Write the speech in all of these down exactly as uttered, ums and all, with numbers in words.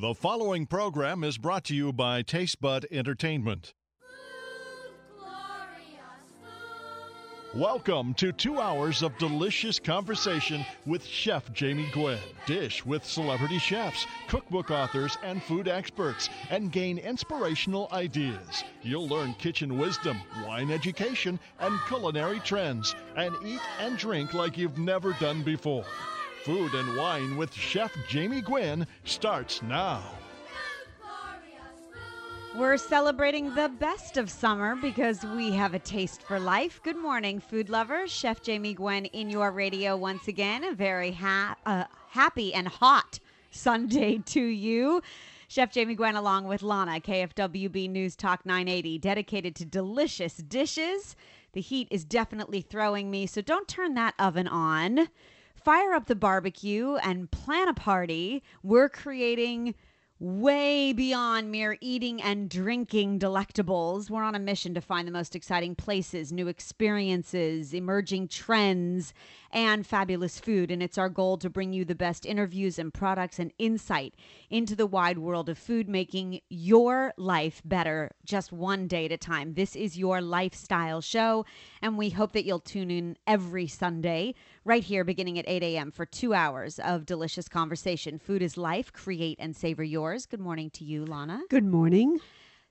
The following program is brought to you by Tastebud Entertainment. Food, glorious food. Welcome to two hours of delicious conversation with Chef Jamie Gwynn. Dish with celebrity chefs, cookbook authors, and food experts, and gain inspirational ideas. You'll learn kitchen wisdom, wine education, and culinary trends, and eat and drink like you've never done before. Food and Wine with Chef Jamie Gwynn starts now. We're celebrating the best of summer because we have a taste for life. Good morning, food lovers. Chef Jamie Gwynn in your radio once again. A very ha- uh, happy and hot Sunday to you. Chef Jamie Gwynn along with Lana, K F W B News Talk nine eighty, dedicated to delicious dishes. The heat is definitely throwing me, so don't turn that oven on. Fire up the barbecue and plan a party. We're creating way beyond mere eating and drinking delectables. We're on a mission to find the most exciting places, new experiences, emerging trends, and fabulous food. And it's our goal to bring you the best interviews and products and insight into the wide world of food, making your life better just one day at a time. This is your lifestyle show, and we hope that you'll tune in every Sunday right here beginning at eight a.m. for two hours of delicious conversation. Food is life. Create and savor yours. Good morning to you, Lana. Good morning.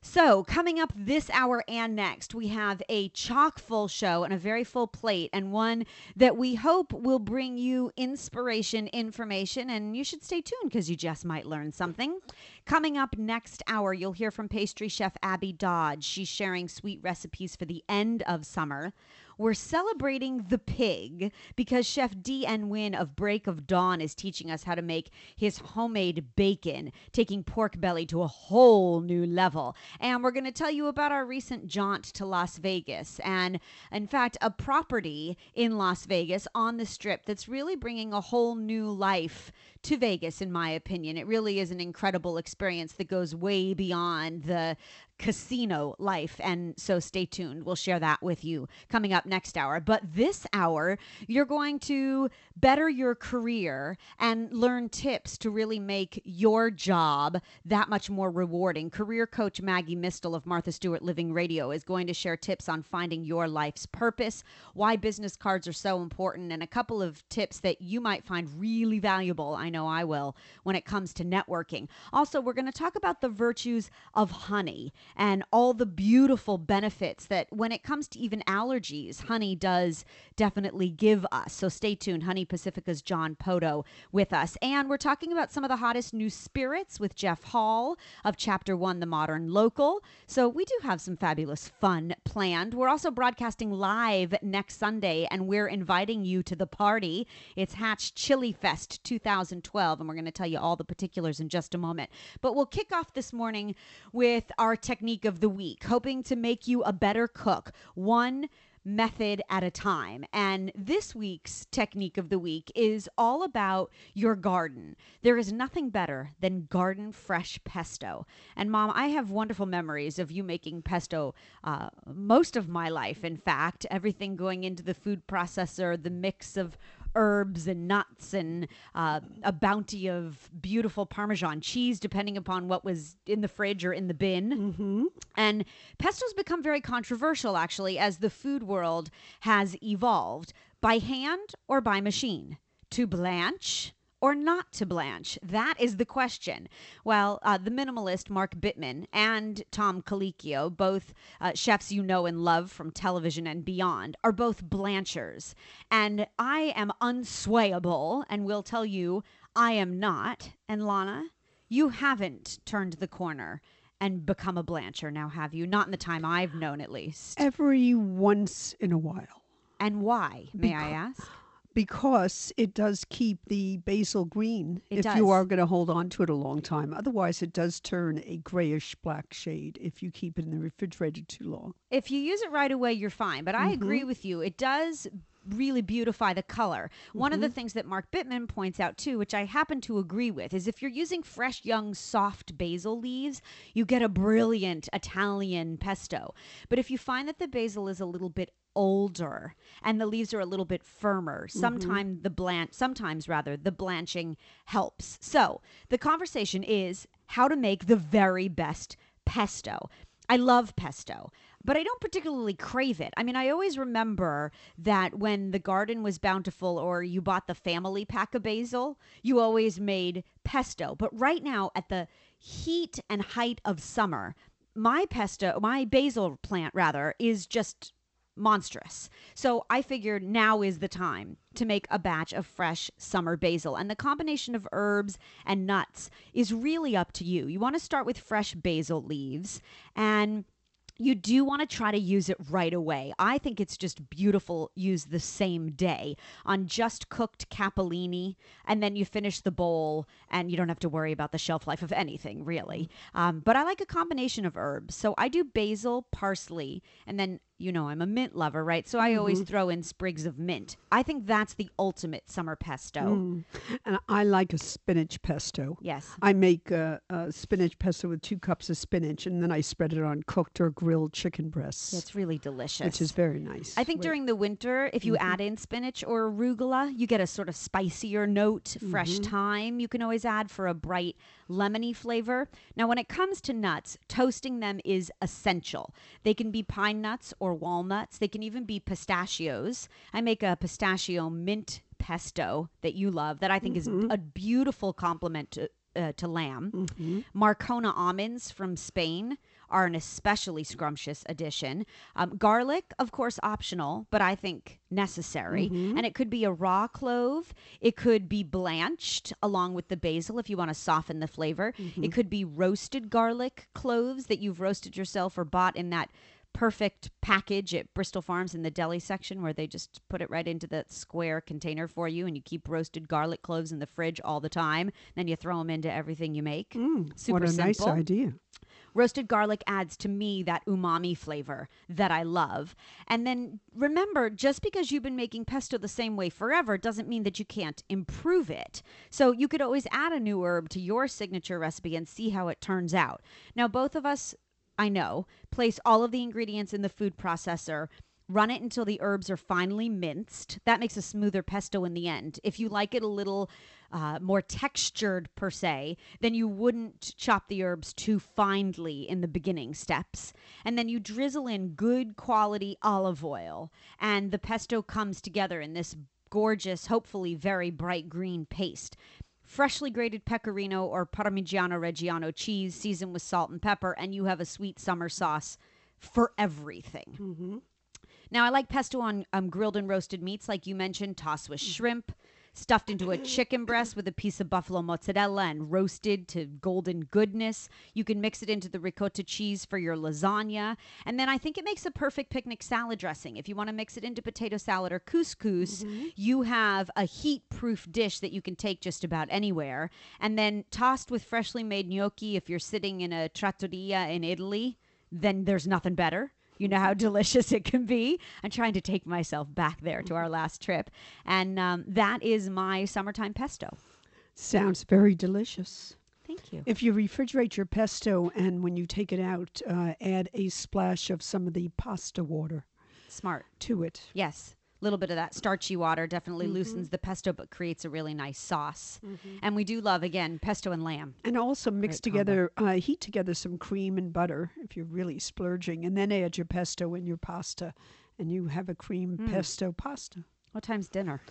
So coming up this hour and next, we have a chock full show and a very full plate, and one that we hope will bring you inspiration, information, and you should stay tuned because you just might learn something. Coming up next hour, you'll hear from pastry chef Abby Dodge. She's sharing sweet recipes for the end of summer. We're celebrating the pig because Chef D. N. Wynn of Break of Dawn is teaching us how to make his homemade bacon, taking pork belly to a whole new level. And we're going to tell you about our recent jaunt to Las Vegas and, in fact, a property in Las Vegas on the Strip that's really bringing a whole new life to Vegas, in my opinion. It really is an incredible experience that goes way beyond the casino life, and so stay tuned. We'll share that with you coming up next hour. But this hour, you're going to better your career and learn tips to really make your job that much more rewarding. Career coach Maggie Mistal of Martha Stewart Living Radio is going to share tips on finding your life's purpose, why business cards are so important, and a couple of tips that you might find really valuable, I know I will, when it comes to networking. Also, we're going to talk about the virtues of honey and all the beautiful benefits that, when it comes to even allergies, honey does definitely give us. So stay tuned. Honey Pacifica's John Poto with us. And we're talking about some of the hottest new spirits with Jeff Hall of Chapter One, The Modern Local. So we do have some fabulous fun planned. We're also broadcasting live next Sunday, and we're inviting you to the party. It's Hatch Chili Fest two thousand twelve, and we're going to tell you all the particulars in just a moment. But we'll kick off this morning with our technique of the week, hoping to make you a better cook, one method at a time. And this week's technique of the week is all about your garden. There is nothing better than garden fresh pesto. And Mom, I have wonderful memories of you making pesto uh, most of my life. In fact, everything going into the food processor, the mix of herbs and nuts and uh, a bounty of beautiful Parmesan cheese, depending upon what was in the fridge or in the bin. Mm-hmm. And pesto's become very controversial, actually, as the food world has evolved. By hand or by machine? To blanch or not to blanch? That is the question. Well, uh, the minimalist Mark Bittman and Tom Colicchio, both uh, chefs you know and love from television and beyond, are both blanchers. And I am unswayable, and will tell you I am not. And Lana, you haven't turned the corner and become a blancher now, have you? Not in the time I've known, at least. Every once in a while. And why, may because- I ask? Because it does keep the basil green it if does. You are going to hold on to it a long time. Otherwise, it does turn a grayish black shade if you keep it in the refrigerator too long. If you use it right away, you're fine. But I mm-hmm. agree with you. It does really beautify the color. One mm-hmm. of the things that Mark Bittman points out too, which I happen to agree with, is if you're using fresh, young, soft basil leaves, you get a brilliant Italian pesto. But if you find that the basil is a little bit older and the leaves are a little bit firmer, mm-hmm. sometimes the blanch, sometimes rather the blanching helps. So the conversation is how to make the very best pesto. I love pesto, but I don't particularly crave it. I mean, I always remember that when the garden was bountiful or you bought the family pack of basil, you always made pesto. But right now, at the heat and height of summer, my pesto, my basil plant rather, is just monstrous. So I figured now is the time to make a batch of fresh summer basil. And the combination of herbs and nuts is really up to you. You want to start with fresh basil leaves, and you do want to try to use it right away. I think it's just beautiful used the same day on just cooked capellini, and then you finish the bowl and you don't have to worry about the shelf life of anything, really. Um, but I like a combination of herbs. So I do basil, parsley, and then, you know, I'm a mint lover, right? So I mm-hmm. always throw in sprigs of mint. I think that's the ultimate summer pesto. Mm. And I like a spinach pesto. Yes. I make a, a spinach pesto with two cups of spinach, and then I spread it on cooked or grilled chicken breasts. That's really delicious. Which is very nice. I think Wait. during the winter, if you mm-hmm. add in spinach or arugula, you get a sort of spicier note, fresh mm-hmm. thyme you can always add for a bright lemony flavor. Now, when it comes to nuts, toasting them is essential. They can be pine nuts or walnuts. They can even be pistachios. I make a pistachio mint pesto that you love that I think mm-hmm. is a beautiful complement to, uh, to lamb. Mm-hmm. Marcona almonds from Spain are an especially scrumptious addition. Um, garlic, of course, optional, but I think necessary. Mm-hmm. And it could be a raw clove. It could be blanched along with the basil if you want to soften the flavor. Mm-hmm. It could be roasted garlic cloves that you've roasted yourself or bought in that perfect package at Bristol Farms in the deli section where they just put it right into that square container for you, and you keep roasted garlic cloves in the fridge all the time. Then you throw them into everything you make. Mm, Super what a simple. nice idea. Roasted garlic adds to me that umami flavor that I love. And then remember, just because you've been making pesto the same way forever doesn't mean that you can't improve it. So you could always add a new herb to your signature recipe and see how it turns out. Now, both of us, I know, place all of the ingredients in the food processor, run it until the herbs are finely minced. That makes a smoother pesto in the end. If you like it a little uh, more textured per se, then you wouldn't chop the herbs too finely in the beginning steps. And then you drizzle in good quality olive oil, and the pesto comes together in this gorgeous, hopefully very bright green paste. Freshly grated pecorino or Parmigiano Reggiano cheese, seasoned with salt and pepper, and you have a sweet summer sauce for everything. Mm-hmm. Now, I like pesto on um, grilled and roasted meats, like you mentioned, tossed with shrimp, stuffed into a chicken breast with a piece of buffalo mozzarella and roasted to golden goodness. You can mix it into the ricotta cheese for your lasagna. And then I think it makes a perfect picnic salad dressing. If you want to mix it into potato salad or couscous, mm-hmm. you have a heat-proof dish that you can take just about anywhere. And then tossed with freshly made gnocchi, if you're sitting in a trattoria in Italy, then there's nothing better. You know how delicious it can be. I'm trying to take myself back there to our last trip. And um, that is my summertime pesto. Sounds very delicious. Thank you. If you refrigerate your pesto and when you take it out, uh, add a splash of some of the pasta water. Smart. To it. Yes. A little bit of that starchy water definitely mm-hmm. loosens the pesto, but creates a really nice sauce. Mm-hmm. And we do love, again, pesto and lamb. And also mix Great together, uh, heat together some cream and butter if you're really splurging, and then add your pesto and your pasta, and you have a cream mm. pesto pasta. What time's dinner?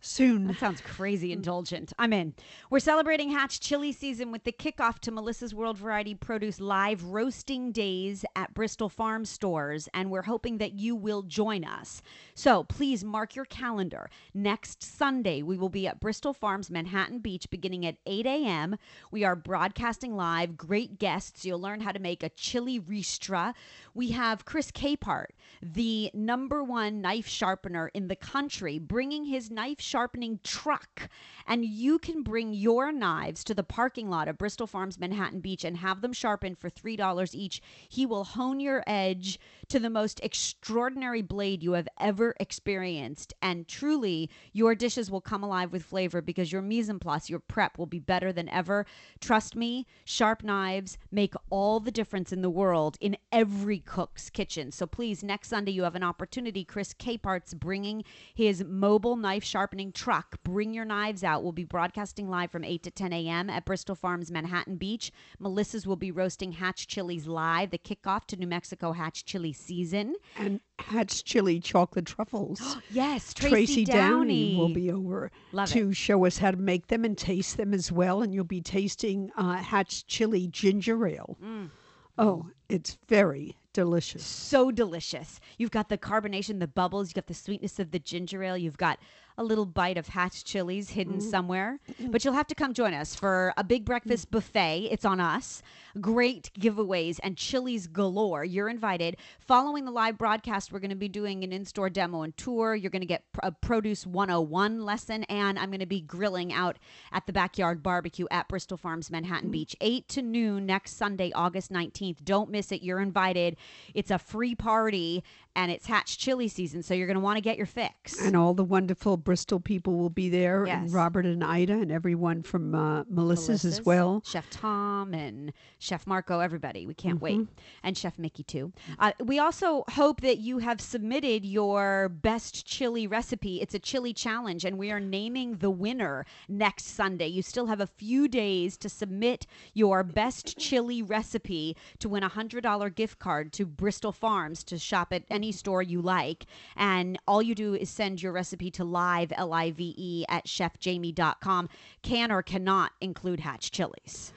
Soon. That sounds crazy indulgent. I'm in. We're celebrating Hatch chili season with the kickoff to Melissa's World Variety Produce live roasting days at Bristol Farm stores, and we're hoping that you will join us. So please mark your calendar. Next Sunday, we will be at Bristol Farms, Manhattan Beach, beginning at eight a.m. We are broadcasting live. Great guests. You'll learn how to make a chili ristra. We have Chris Capehart, the number one knife sharpener in the country, bringing his knife sharpening truck, and you can bring your knives to the parking lot of Bristol Farms Manhattan Beach and have them sharpened for three dollars each. He will hone your edge to the most extraordinary blade you have ever experienced, and truly your dishes will come alive with flavor because your mise en place, your prep, will be better than ever. Trust me, sharp knives make all the difference in the world in every cook's kitchen. So please, next Sunday you have an opportunity. Chris Capehart's bringing his mobile knife sharpening happening truck, Bring Your Knives Out, will be broadcasting live from eight to ten a.m. at Bristol Farms, Manhattan Beach. Melissa's will be roasting Hatch Chilies live, the kickoff to New Mexico Hatch Chili season. And Hatch Chili chocolate truffles. Yes, Tracy, Tracy Downey. Downey will be over Love to it. show us how to make them and taste them as well. And you'll be tasting uh, Hatch Chili ginger ale. Mm. Oh, it's very delicious. So delicious. You've got the carbonation, the bubbles. You've got the sweetness of the ginger ale. You've got a little bite of Hatch Chilies hidden mm. somewhere. Mm. But you'll have to come join us for a big breakfast mm. buffet. It's on us. Great giveaways and chilies galore. You're invited. Following the live broadcast, we're going to be doing an in-store demo and tour. You're going to get a Produce one oh one lesson. And I'm going to be grilling out at the Backyard Barbecue at Bristol Farms, Manhattan mm. Beach, eight to noon next Sunday, August nineteenth. Don't miss it. You're invited. It's a free party, and it's Hatch Chili season, so you're going to want to get your fix. And all the wonderful Bristol people will be there, yes. and Robert and Ida and everyone from uh, Melissa's, Melissa's as well. Chef Tom and Chef Marco, everybody. We can't mm-hmm. wait. And Chef Mickey, too. Uh, we also hope that you have submitted your best chili recipe. It's a chili challenge, and we are naming the winner next Sunday. You still have a few days to submit your best chili recipe to win a one hundred dollars gift card to Bristol Farms to shop at any store you like. And all you do is send your recipe to live, L I V E, at chef jamie dot com. Can or cannot include Hatch Chilies.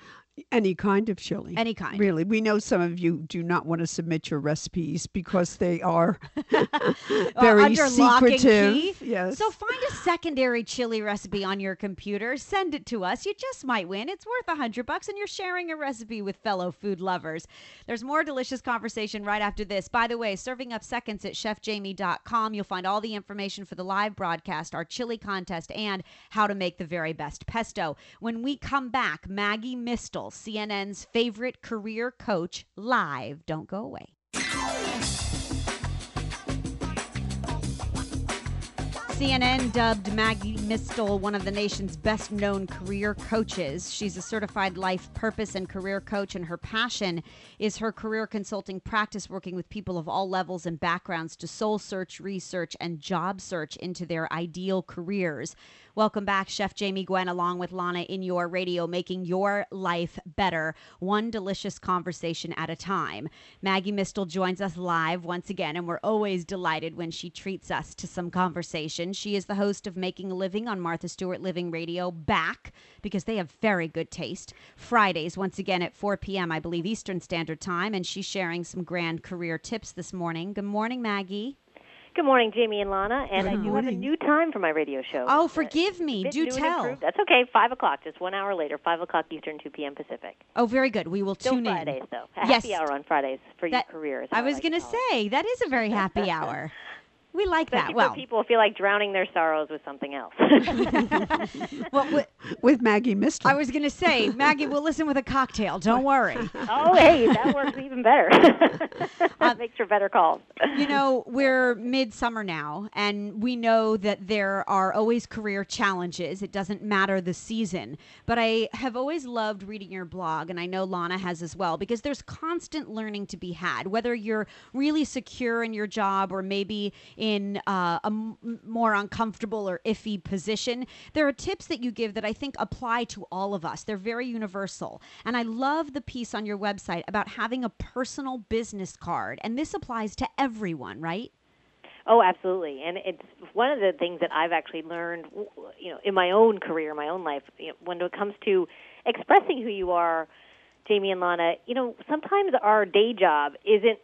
Any kind of chili. Any kind. Really. We know some of you do not want to submit your recipes because they are very under secretive. Lock and key. Yes. So find a secondary chili recipe on your computer. Send it to us. You just might win. It's worth a hundred bucks and you're sharing a recipe with fellow food lovers. There's more delicious conversation right after this. By the way, serving up seconds at chef jamie dot com. You'll find all the information for the live broadcast, our chili contest, and how to make the very best pesto. When we come back, Maggie Mistal, C N N's favorite career coach, live. Don't go away. C N N dubbed Maggie Mistal one of the nation's best-known career coaches. She's a certified life purpose and career coach, and her passion is her career consulting practice, working with people of all levels and backgrounds to soul search, research, and job search into their ideal careers. Welcome back, Chef Jamie Gwen, along with Lana in your radio, making your life better, one delicious conversation at a time. Maggie Mistal joins us live once again, and we're always delighted when she treats us to some conversation. She is the host of Making a Living on Martha Stewart Living Radio, back, because they have very good taste, Fridays, once again at four p.m., I believe, Eastern Standard Time, and she's sharing some grand career tips this morning. Good morning, Maggie. Good morning, Jamie and Lana, and Good I do morning. have a new time for my radio show. Oh, forgive me. Do tell. Improved. That's okay. five o'clock, just one hour later, five o'clock Eastern, two p.m. Pacific. Oh, very good. We will Still tune Fridays, in. Still Fridays, though. Happy yes. hour on Fridays for that, your careers. I was like going to say, that is a very happy hour. We like Especially that. Well, people feel like drowning their sorrows with something else. well, with, with Maggie Mistal. I was going to say, Maggie, we'll listen with a cocktail. Don't worry. Oh, hey, that works even better. That makes for better calls. You know, we're midsummer now, and we know that there are always career challenges. It doesn't matter the season. But I have always loved reading your blog, and I know Lana has as well, because there's constant learning to be had, whether you're really secure in your job or maybe in uh, a m- more uncomfortable or iffy position. There are tips that you give that I think apply to all of us. They're very universal. And I love the piece on your website about having a personal business card. And this applies to everyone, right? Oh, absolutely. And it's one of the things that I've actually learned, you know, in my own career, my own life, you know, when it comes to expressing who you are, Jamie and Lana, you know, sometimes our day job isn't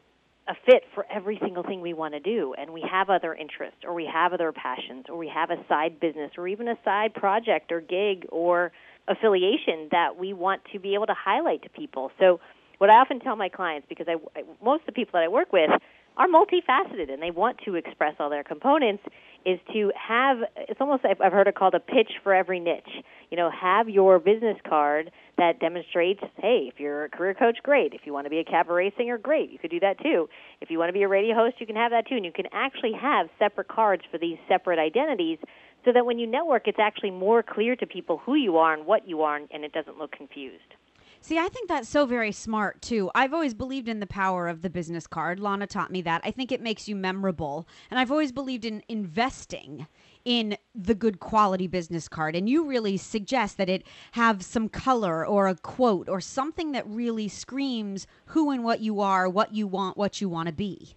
a fit for every single thing we want to do, and we have other interests, or we have other passions, or we have a side business, or even a side project or gig or affiliation that we want to be able to highlight to people. So what I often tell my clients, because I, most of the people that I work with are multifaceted and they want to express all their components, is to have, it's almost, I've heard it called a pitch for every niche. You know, have your business card that demonstrates, hey, if you're a career coach, great. If you want to be a cabaret singer, great. You could do that too. If you want to be a radio host, you can have that too. And you can actually have separate cards for these separate identities so that when you network, it's actually more clear to people who you are and what you are, and it doesn't look confused. See, I think that's so very smart, too. I've always believed in the power of the business card. Lana taught me that. I think it makes you memorable. And I've always believed in investing in the good quality business card. And you really suggest that it have some color or a quote or something that really screams who and what you are, what you want, what you want to be.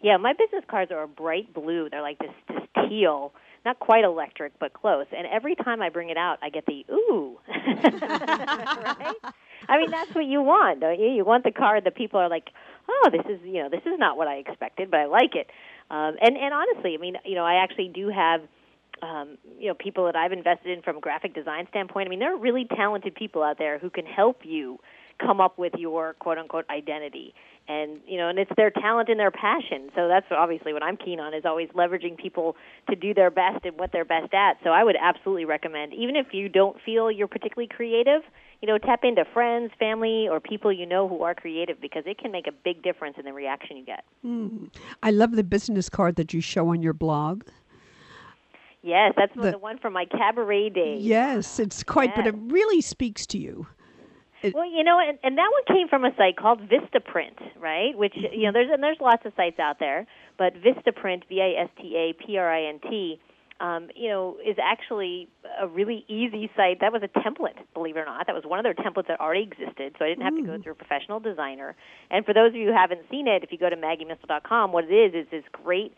Yeah, my business cards are a bright blue. They're like this, this teal, not quite electric, but close. And every time I bring it out, I get the ooh. Right? I mean, that's what you want, don't you? You want the card that people are like, oh, this is, you know, this is not what I expected, but I like it. Um, and, and honestly, I mean, you know, I actually do have, um, you know, people that I've invested in from a graphic design standpoint. I mean, there are really talented people out there who can help you come up with your quote-unquote identity. And, you know, and it's their talent and their passion. So that's obviously what I'm keen on, is always leveraging people to do their best and what they're best at. So I would absolutely recommend, even if you don't feel you're particularly creative, you know, tap into friends, family, or people you know who are creative, because it can make a big difference in the reaction you get. Mm. I love the business card that you show on your blog. Yes, that's the, the one from my cabaret days. Yes, it's quite, yes. But it really speaks to you. It, well, you know, and, and that one came from a site called Vistaprint, right? Which, you know, there's and there's lots of sites out there, but Vistaprint, V I S T A P R I N T, Um, you know, is actually a really easy site. That was a template, believe it or not. That was one of their templates that already existed, so I didn't have mm. to go through a professional designer. And for those of you who haven't seen it, if you go to Maggie Mistal dot com, what it is is this great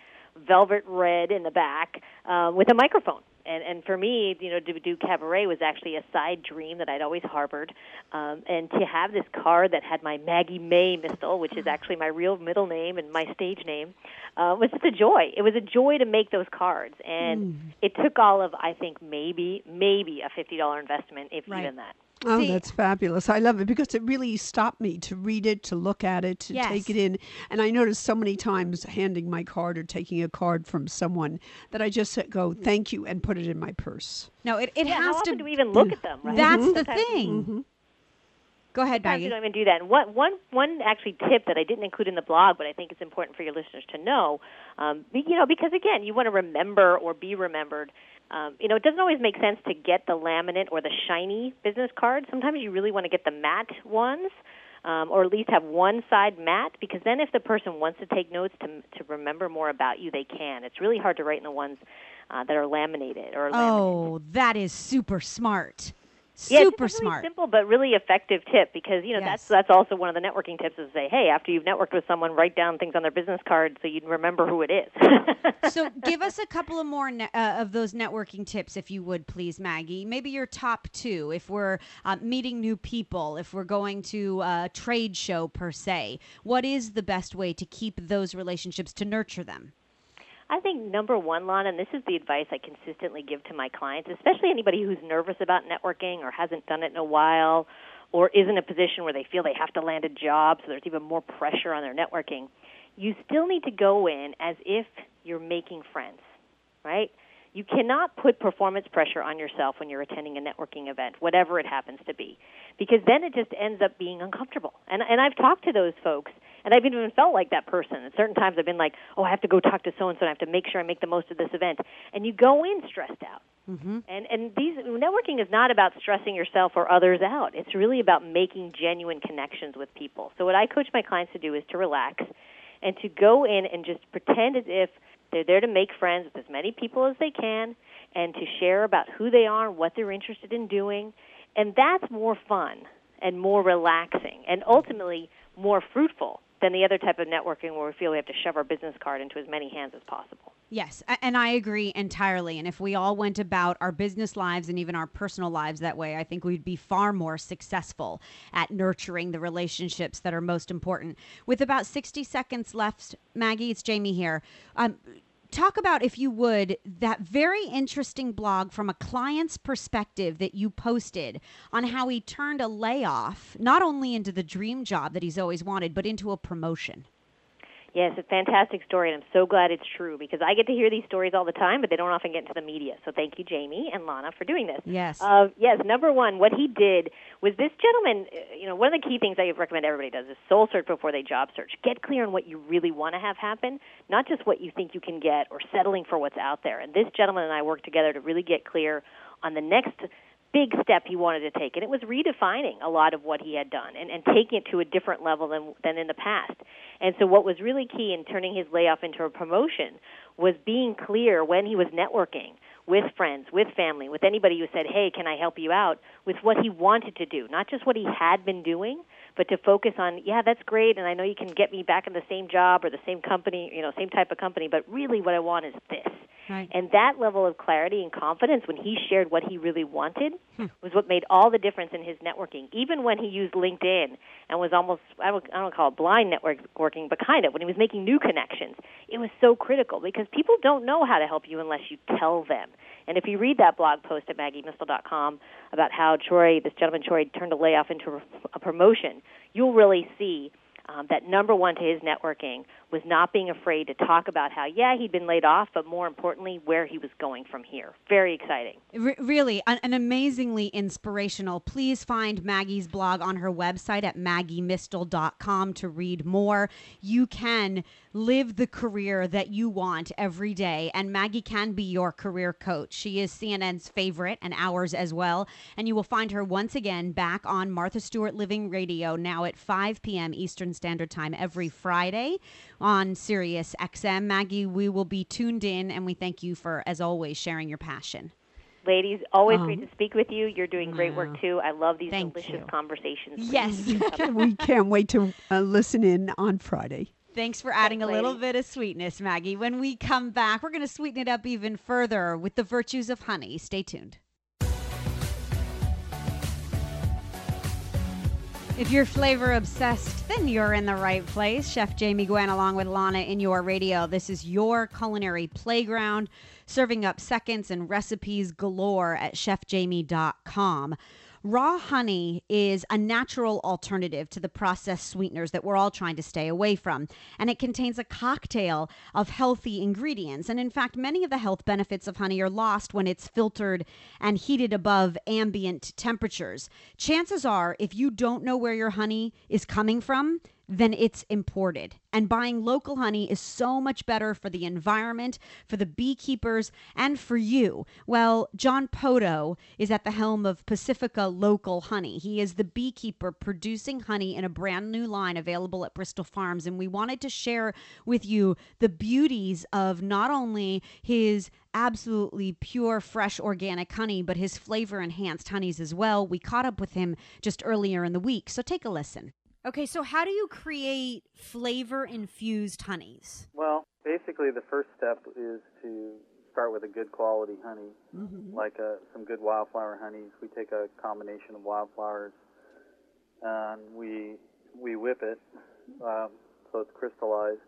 velvet red in the back uh, with a microphone. And, and for me, you know, to do cabaret was actually a side dream that I'd always harbored. Um, and to have this card that had my Maggie May Mistal, which is actually my real middle name and my stage name, uh, was just a joy. It was a joy to make those cards. And mm. it took all of, I think, maybe, maybe a fifty dollars investment, if right. even that. Oh, See, that's fabulous. I love it because it really stopped me to read it, to look at it, to yes. take it in. And I noticed so many times handing my card or taking a card from someone that I just go, thank you, and put it in my purse. No, it, it yeah, has how often to. Do we even look at them, right? That's mm-hmm. the Sometimes, thing. Mm-hmm. Go ahead, Maggie. You don't even do that. And what, one, one actually tip that I didn't include in the blog, but I think it's important for your listeners to know, um, you know, because, again, you want to remember or be remembered. Um, you know, it doesn't always make sense to get the laminate or the shiny business card. Sometimes you really want to get the matte ones, um, or at least have one side matte, because then if the person wants to take notes to to remember more about you, they can. It's really hard to write in the ones uh, that are laminated or laminated. Oh, that is super smart. Super yeah, it's a really smart. Simple but really effective tip, because you know yes. that's that's also one of the networking tips, is to say, hey, after you've networked with someone, write down things on their business card so you can remember who it is. So give us a couple of more ne- uh, of those networking tips, if you would, please, Maggie. Maybe your top two, if we're uh, meeting new people, if we're going to a trade show per se. What is the best way to keep those relationships, to nurture them? I think number one, Lon, and this is the advice I consistently give to my clients, especially anybody who's nervous about networking or hasn't done it in a while or is in a position where they feel they have to land a job, so there's even more pressure on their networking. You still need to go in as if you're making friends, right? You cannot put performance pressure on yourself when you're attending a networking event, whatever it happens to be, because then it just ends up being uncomfortable. And and I've talked to those folks, and I've even felt like that person. At certain times I've been like, oh, I have to go talk to so-and-so, and I have to make sure I make the most of this event. And you go in stressed out. Mm-hmm. And and these networking is not about stressing yourself or others out. It's really about making genuine connections with people. So what I coach my clients to do is to relax and to go in and just pretend as if they're there to make friends with as many people as they can and to share about who they are and what they're interested in doing. And that's more fun and more relaxing and ultimately more fruitful than the other type of networking where we feel we have to shove our business card into as many hands as possible. Yes, and I agree entirely. And if we all went about our business lives and even our personal lives that way, I think we'd be far more successful at nurturing the relationships that are most important. With about sixty seconds left, Maggie, it's Jamie here. Um, Talk about, if you would, that very interesting blog from a client's perspective that you posted on how he turned a layoff not only into the dream job that he's always wanted, but into a promotion. Yes, yeah, it's a fantastic story, and I'm so glad it's true, because I get to hear these stories all the time, but they don't often get into the media. So thank you, Jamie and Lana, for doing this. Yes. Uh, yes, number one, what he did was, this gentleman, you know, one of the key things I recommend everybody does is soul search before they job search. Get clear on what you really want to have happen, not just what you think you can get or settling for what's out there. And this gentleman and I worked together to really get clear on the next big step he wanted to take, and it was redefining a lot of what he had done and, and taking it to a different level than than in the past. And so what was really key in turning his layoff into a promotion was being clear when he was networking with friends, with family, with anybody who said, hey, can I help you out, with what he wanted to do, not just what he had been doing, but to focus on, yeah, that's great, and I know you can get me back in the same job or the same company, you know, same type of company, but really what I want is this. Right. And that level of clarity and confidence when he shared what he really wanted hmm. was what made all the difference in his networking, even when he used LinkedIn and was almost, I don't, I don't call it blind networking, but kind of, when he was making new connections. It was so critical because people don't know how to help you unless you tell them. And if you read that blog post at Maggie Mistal dot com about how Troy, this gentleman Troy, turned a layoff into a promotion, you'll really see um, that number one to his networking was not being afraid to talk about how, yeah, he'd been laid off, but more importantly, where he was going from here. Very exciting. R- really, an, an amazingly inspirational. Please find Maggie's blog on her website at Maggie Mistal dot com to read more. You can live the career that you want every day, and Maggie can be your career coach. She is C N N's favorite and ours as well, and you will find her once again back on Martha Stewart Living Radio now at five p.m. Eastern Standard Time every Friday on Sirius X M. Maggie, we will be tuned in, and we thank you for, as always, sharing your passion. Ladies, always um, great to speak with you. You're doing great work, too. I love these thank delicious you. conversations. Yes. We can't wait to uh, listen in on Friday. Thanks for adding Thanks, a little bit of sweetness, Maggie. When we come back, we're going to sweeten it up even further with the virtues of honey. Stay tuned. If you're flavor obsessed, then you're in the right place. Chef Jamie Gwen along with Lana in your radio. This is your culinary playground, serving up seconds and recipes galore at chef jamie dot com. Raw honey is a natural alternative to the processed sweeteners that we're all trying to stay away from, and it contains a cocktail of healthy ingredients. And in fact, many of the health benefits of honey are lost when it's filtered and heated above ambient temperatures. Chances are, if you don't know where your honey is coming from, then it's imported. And buying local honey is so much better for the environment, for the beekeepers, and for you. Well, John Poto is at the helm of Pacifica Local Honey. He is the beekeeper producing honey in a brand new line available at Bristol Farms. And we wanted to share with you the beauties of not only his absolutely pure, fresh, organic honey, but his flavor-enhanced honeys as well. We caught up with him just earlier in the week, so take a listen. Okay, so how do you create flavor-infused honeys? Well, basically the first step is to start with a good quality honey, mm-hmm. like a, some good wildflower honeys. We take a combination of wildflowers, and we we whip it um, so it's crystallized,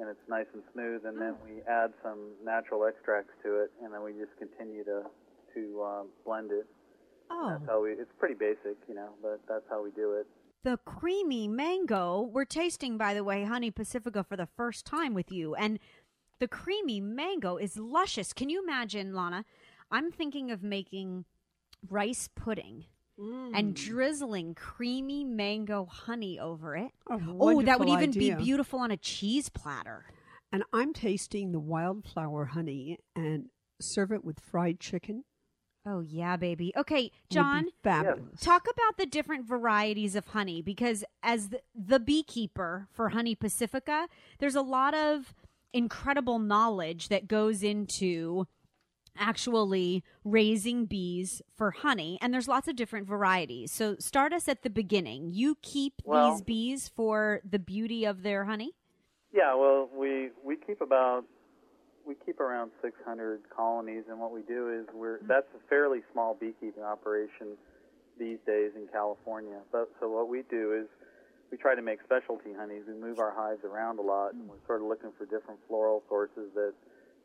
and it's nice and smooth, and then we add some natural extracts to it, and then we just continue to, to um, blend it. Oh. That's how we, it's pretty basic, you know, but that's how we do it. The creamy mango, we're tasting, by the way, Honey Pacifica for the first time with you, and the creamy mango is luscious. Can you imagine, Lana? I'm thinking of making rice pudding mm. and drizzling creamy mango honey over it. Oh, that would even idea. be beautiful on a cheese platter. And I'm tasting the wildflower honey and serve it with fried chicken. Oh, yeah, baby. Okay, John, fabulous. Talk about the different varieties of honey, because as the, the beekeeper for Honey Pacifica, there's a lot of incredible knowledge that goes into actually raising bees for honey, and there's lots of different varieties. So start us at the beginning. You keep well, these bees for the beauty of their honey? Yeah, well, we, we keep about... We keep around six hundred colonies, and what we do is we're that's a fairly small beekeeping operation these days in California. But so what we do is we try to make specialty honeys. We move our hives around a lot, and we're sort of looking for different floral sources that,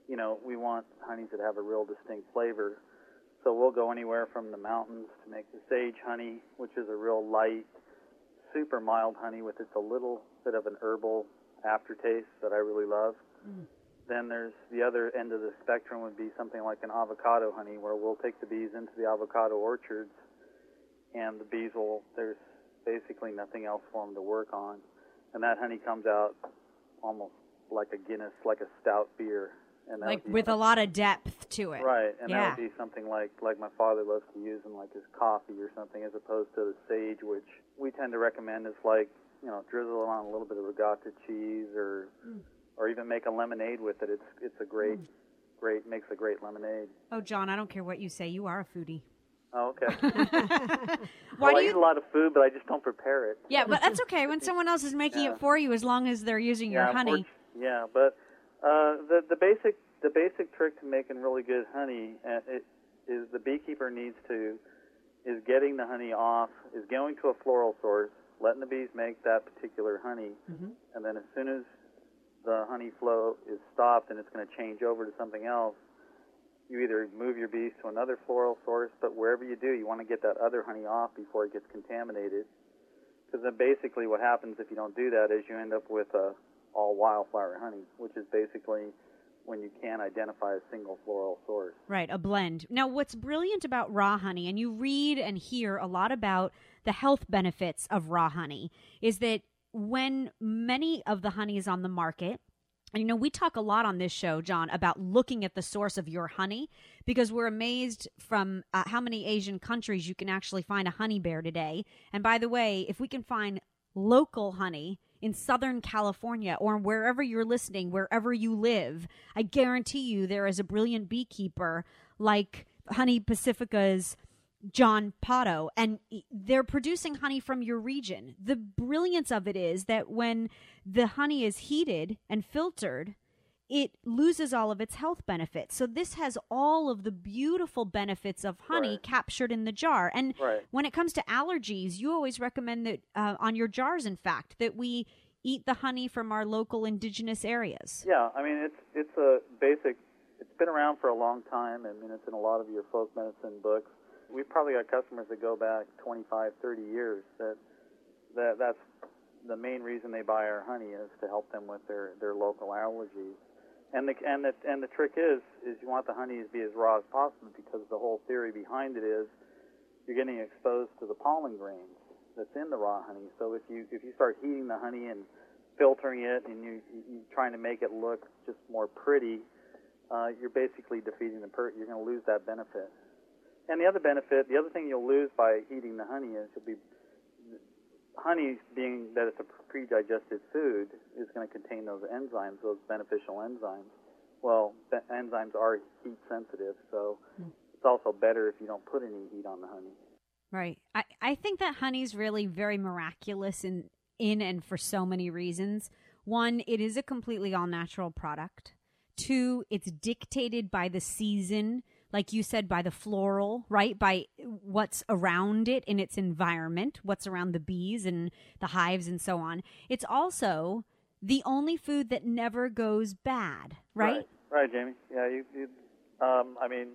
you know, we want honeys that have a real distinct flavor. So we'll go anywhere from the mountains to make the sage honey, which is a real light, super mild honey with just a little bit of an herbal aftertaste that I really love. Mm. Then there's the other end of the spectrum would be something like an avocado honey, where we'll take the bees into the avocado orchards, and the bees will, there's basically nothing else for them to work on. And that honey comes out almost like a Guinness, like a stout beer. And like with a lot of depth to it. Right, and yeah. that would be something like, like my father loves to use in like his coffee or something, as opposed to the sage, which we tend to recommend is like, you know, drizzle on a little bit of regatta cheese or mm. or even make a lemonade with it. It's it's a great, mm. great, makes a great lemonade. Oh, John, I don't care what you say. You are a foodie. Oh, okay. Why well, do I you... eat a lot of food, but I just don't prepare it. Yeah, but that's okay when someone else is making yeah. it for you, as long as they're using yeah, your honey. Yeah, but... Uh, the the basic the basic trick to making really good honey uh, it, is the beekeeper needs to is getting the honey off, is going to a floral source, letting the bees make that particular honey, mm-hmm. and then as soon as the honey flow is stopped and it's going to change over to something else, you either move your bees to another floral source, but wherever you do, you want to get that other honey off before it gets contaminated, because then basically what happens if you don't do that is you end up with a all wildflower honey, which is basically when you can't identify a single floral source. Right, a blend. Now, what's brilliant about raw honey, and you read and hear a lot about the health benefits of raw honey, is that when many of the honey is on the market, and, you know, we talk a lot on this show, John, about looking at the source of your honey, because we're amazed from uh, how many Asian countries you can actually find a honey bear today. And by the way, if we can find local honey in Southern California or wherever you're listening, wherever you live, I guarantee you there is a brilliant beekeeper like Honey Pacifica's John Poto, and they're producing honey from your region. The brilliance of it is that when the honey is heated and filtered, it loses all of its health benefits. So this has all of the beautiful benefits of honey right. captured in the jar. And right. when it comes to allergies, you always recommend that uh, on your jars, in fact, that we eat the honey from our local indigenous areas. Yeah, I mean, it's it's a basic, it's been around for a long time. I mean, it's in a lot of your folk medicine books. We've probably got customers that go back twenty-five, thirty years that, that that's the main reason they buy our honey is to help them with their, their local allergies. And the and the and the trick is is you want the honey to be as raw as possible, because the whole theory behind it is you're getting exposed to the pollen grains that's in the raw honey. So if you if you start heating the honey and filtering it and you you trying to make it look just more pretty, uh, you're basically defeating the per- you're going to lose that benefit. And the other benefit, the other thing you'll lose by heating the honey is you'll be honey, being that it's a pre-digested food, is going to contain those enzymes, those beneficial enzymes. Well, be- enzymes are heat sensitive, so mm. it's also better if you don't put any heat on the honey. Right. I, I think that honey's really very miraculous in, in and for so many reasons. One, it is a completely all-natural product. Two, it's dictated by the season, like you said, by the floral, right? By what's around it in its environment, what's around the bees and the hives and so on. It's also the only food that never goes bad, right? Right, right, Jamie. Yeah, you, you, um, I mean,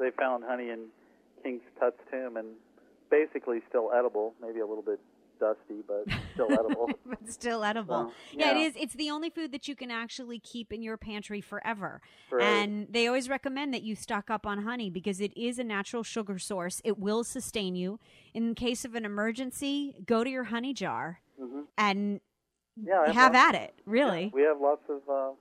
they found honey in King Tut's tomb and basically still edible, maybe a little bit dusty, but still edible. But still edible. So, yeah. yeah, it is. It's the only food that you can actually keep in your pantry forever. Right. And they always recommend that you stock up on honey because it is a natural sugar source. It will sustain you. In case of an emergency, go to your honey jar mm-hmm. and yeah, have lots, at it, really. Yeah, we have lots of uh,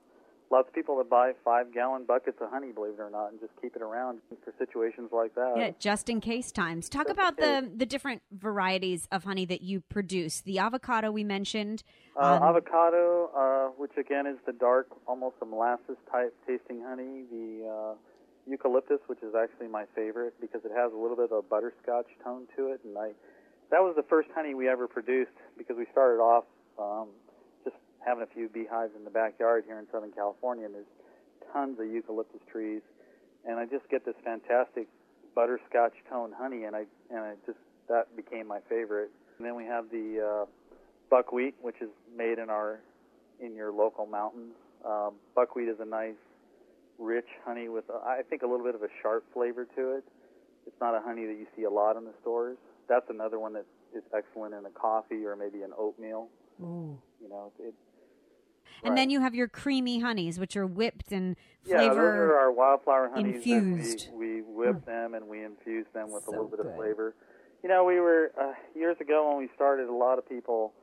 lots of people that buy five-gallon buckets of honey, believe it or not, and just keep it around for situations like that. Yeah, just in case times. Talk just about the, the different varieties of honey that you produce. The avocado we mentioned. Uh, um, avocado, uh, which again is the dark, almost a molasses-type tasting honey. The uh, eucalyptus, which is actually my favorite because it has a little bit of a butterscotch tone to it. And I, that was the first honey we ever produced because we started off... Um, having a few beehives in the backyard here in Southern California, and there's tons of eucalyptus trees, and I just get this fantastic butterscotch tone honey, and I and I just that became my favorite. And then we have the uh, buckwheat, which is made in our in your local mountains. Um, buckwheat is a nice, rich honey with uh, I think a little bit of a sharp flavor to it. It's not a honey that you see a lot in the stores. That's another one that is excellent in a coffee or maybe an oatmeal. Mm. You know, it. And right. then you have your creamy honeys, which are whipped and flavor. Yeah, those are our wildflower honeys. Infused. We, we whip mm. them and we infuse them with so a little bit good. Of flavor. You know, we were, uh, years ago when we started, a lot of people,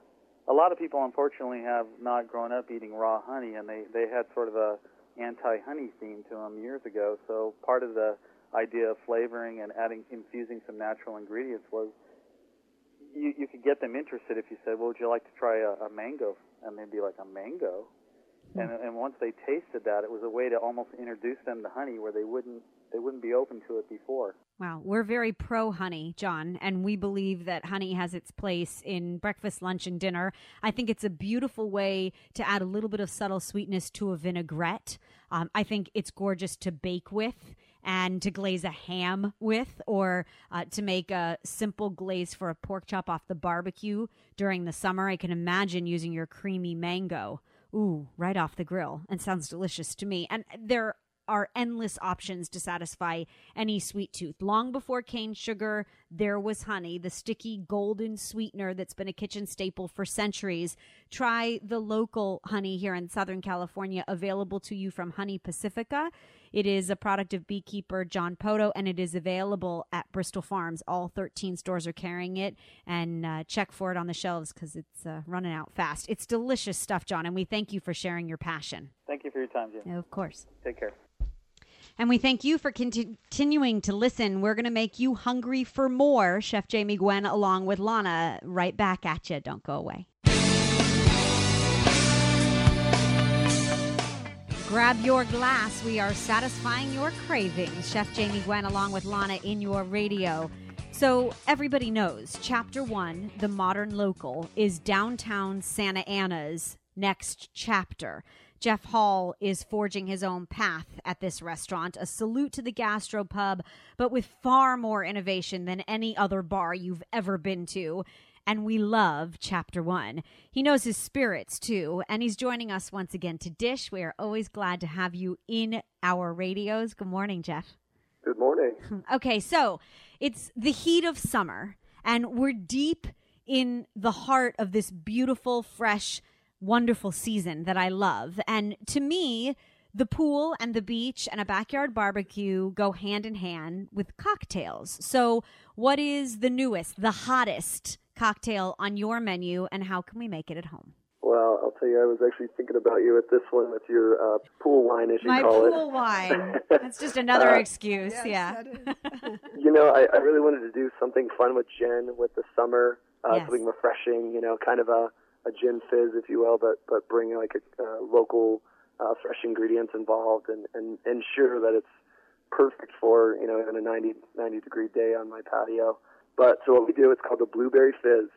a lot of people unfortunately have not grown up eating raw honey, and they, they had sort of a anti-honey theme to them years ago, so part of the idea of flavoring and adding, infusing some natural ingredients was you, you could get them interested if you said, well, would you like to try a, a mango? And they'd be like, a mango? Mm-hmm. And, and once they tasted that, it was a way to almost introduce them to honey where they wouldn't they wouldn't be open to it before. Wow. We're very pro-honey, John, and we believe that honey has its place in breakfast, lunch, and dinner. I think it's a beautiful way to add a little bit of subtle sweetness to a vinaigrette. Um, I think it's gorgeous to bake with and to glaze a ham with, or uh, to make a simple glaze for a pork chop off the barbecue during the summer. I can imagine using your creamy mango, ooh, right off the grill, and sounds delicious to me. And there are endless options to satisfy any sweet tooth. Long before cane sugar, there was honey, the sticky golden sweetener that's been a kitchen staple for centuries. Try the local honey here in Southern California, available to you from Honey Pacifica. It is a product of beekeeper John Poto, and it is available at Bristol Farms. All thirteen stores are carrying it, and uh, check for it on the shelves because it's uh, running out fast. It's delicious stuff, John, and we thank you for sharing your passion. Thank you for your time, Jim. Of course. Take care. And we thank you for continu- continuing to listen. We're going to make you hungry for more. Chef Jamie Gwen along with Lana, right back at you. Don't go away. Grab your glass. We are satisfying your cravings. Chef Jamie Gwen along with Lana in your radio. So everybody knows Chapter One, The Modern Local, is downtown Santa Ana's next chapter. Jeff Hall is forging his own path at this restaurant, a salute to the gastropub, but with far more innovation than any other bar you've ever been to. And we love Chapter One. He knows his spirits, too, and he's joining us once again to dish. We are always glad to have you in our radios. Good morning, Jeff. Good morning. Okay, so it's the heat of summer, and we're deep in the heart of this beautiful, fresh, wonderful season that I love. And to me, the pool and the beach and a backyard barbecue go hand in hand with cocktails. So what is the newest, the hottest cocktail on your menu, and how can we make it at home? Well, I'll tell you, I was actually thinking about you at this one with your uh, pool wine, as you My call it. My pool wine. That's just another uh, excuse, yes, yeah. You know, I, I really wanted to do something fun with gin, with the summer, uh, yes. something refreshing, you know, kind of a a gin fizz, if you will, but but bring like a uh, local uh, fresh ingredients involved, and, and ensure that it's perfect for, you know, even a ninety, ninety degree day on my patio. But so what we do, it's called the Blueberry Fizz.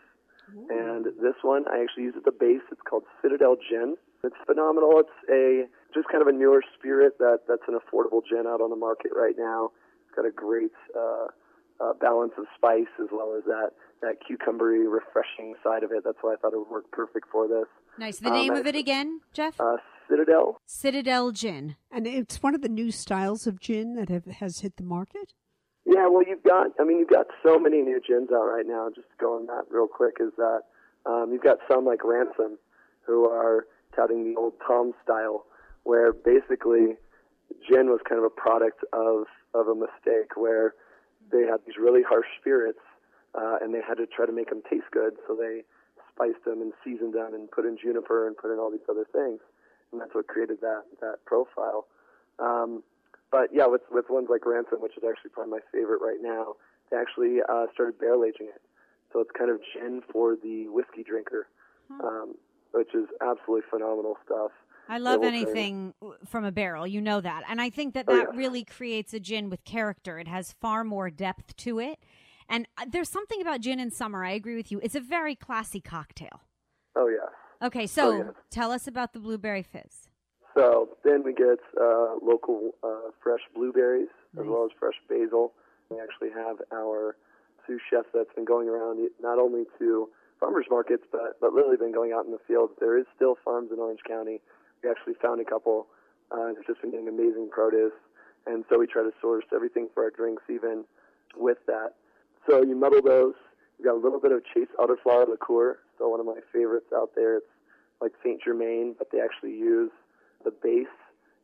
Ooh. And this one I actually use at the base. It's called Citadelle Gin. It's phenomenal. It's a just kind of a newer spirit that that's an affordable gin out on the market right now. It's got a great uh, uh, balance of spice as well as that that cucumbery, refreshing side of it. That's why I thought it would work perfect for this. Nice. The um, name of it again, Jeff? Uh, Citadelle. Citadelle Gin. And it's one of the new styles of gin that have, has hit the market? Yeah, well, you've got, I mean, you've got so many new gins out right now. Just going that real quick is that um, you've got some like Ransom who are touting the old Tom style, where basically gin was kind of a product of, of a mistake where they had these really harsh spirits, Uh, and they had to try to make them taste good, so they spiced them and seasoned them and put in juniper and put in all these other things, and that's what created that that profile. Um, but yeah, with with ones like Ransom, which is actually probably my favorite right now, they actually uh, started barrel aging it, so it's kind of gin for the whiskey drinker, mm-hmm. um, which is absolutely phenomenal stuff. I love anything from a barrel, you know that, and I think that that oh, yeah. really creates a gin with character. It has far more depth to it. And there's something about gin in summer. I agree with you. It's a very classy cocktail. Oh, yeah. Okay, so oh, yeah. tell us about the Blueberry Fizz. So then we get uh, local uh, fresh blueberries nice. as well as fresh basil. We actually have our sous chef that's been going around not only to farmers markets, but, but literally been going out in the field. There is still farms in Orange County. We actually found a couple uh, that's just been getting amazing produce. And so we try to source everything for our drinks even with that. So you muddle those. You've got a little bit of Chase Elderflower Liqueur, so one of my favorites out there. It's like Saint Germain, but they actually use the base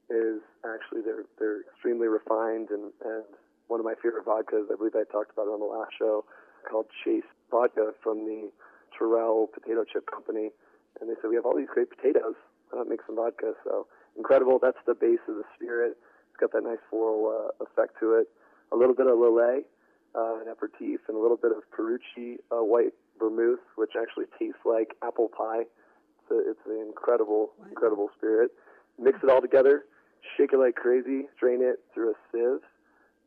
is actually they're they're extremely refined, and, and one of my favorite vodkas, I believe I talked about it on the last show, called Chase Vodka from the Terrell Potato Chip Company. And they said, we have all these great potatoes. uh, make some vodka. So incredible. That's the base of the spirit. It's got that nice floral uh, effect to it. A little bit of Lillet, uh, an aperitif, and a little bit of Perucci uh, white vermouth, which actually tastes like apple pie. It's, a, it's an incredible, incredible spirit. Mix it all together, shake it like crazy, drain it through a sieve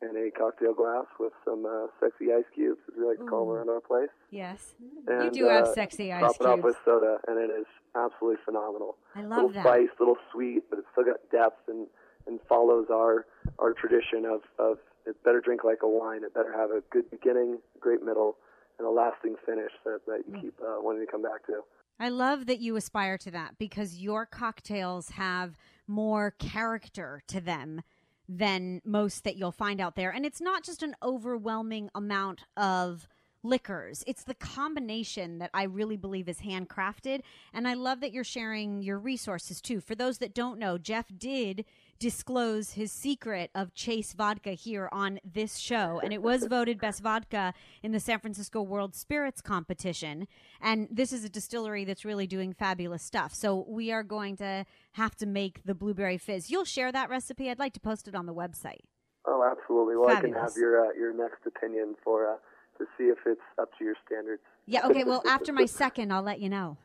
in a cocktail glass with some uh, sexy ice cubes, as we like to call them around our place. Yes. And, you do have uh, sexy ice cubes. Top it up with soda, and it is absolutely phenomenal. I love little that. Little spice, little sweet, but it's still got depth and, and follows our our tradition of, of it better drink like a wine. It better have a good beginning, great middle, and a lasting finish that, that you mm. keep uh, wanting to come back to. I love that you aspire to that, because your cocktails have more character to them than most that you'll find out there. And it's not just an overwhelming amount of liquors. It's the combination that I really believe is handcrafted. And I love that you're sharing your resources too. For those that don't know, Jeff did disclose his secret of Chase Vodka here on this show, and it was voted best vodka in the San Francisco World Spirits Competition, and this is a distillery that's really doing fabulous stuff, so we are going to have to make the blueberry fizz. You'll share that recipe? I'd like to post it on the website. Oh, absolutely. Well, fabulous. I can have your uh, your next opinion for uh, to see if it's up to your standards. Yeah, okay, well, after my second, I'll let you know.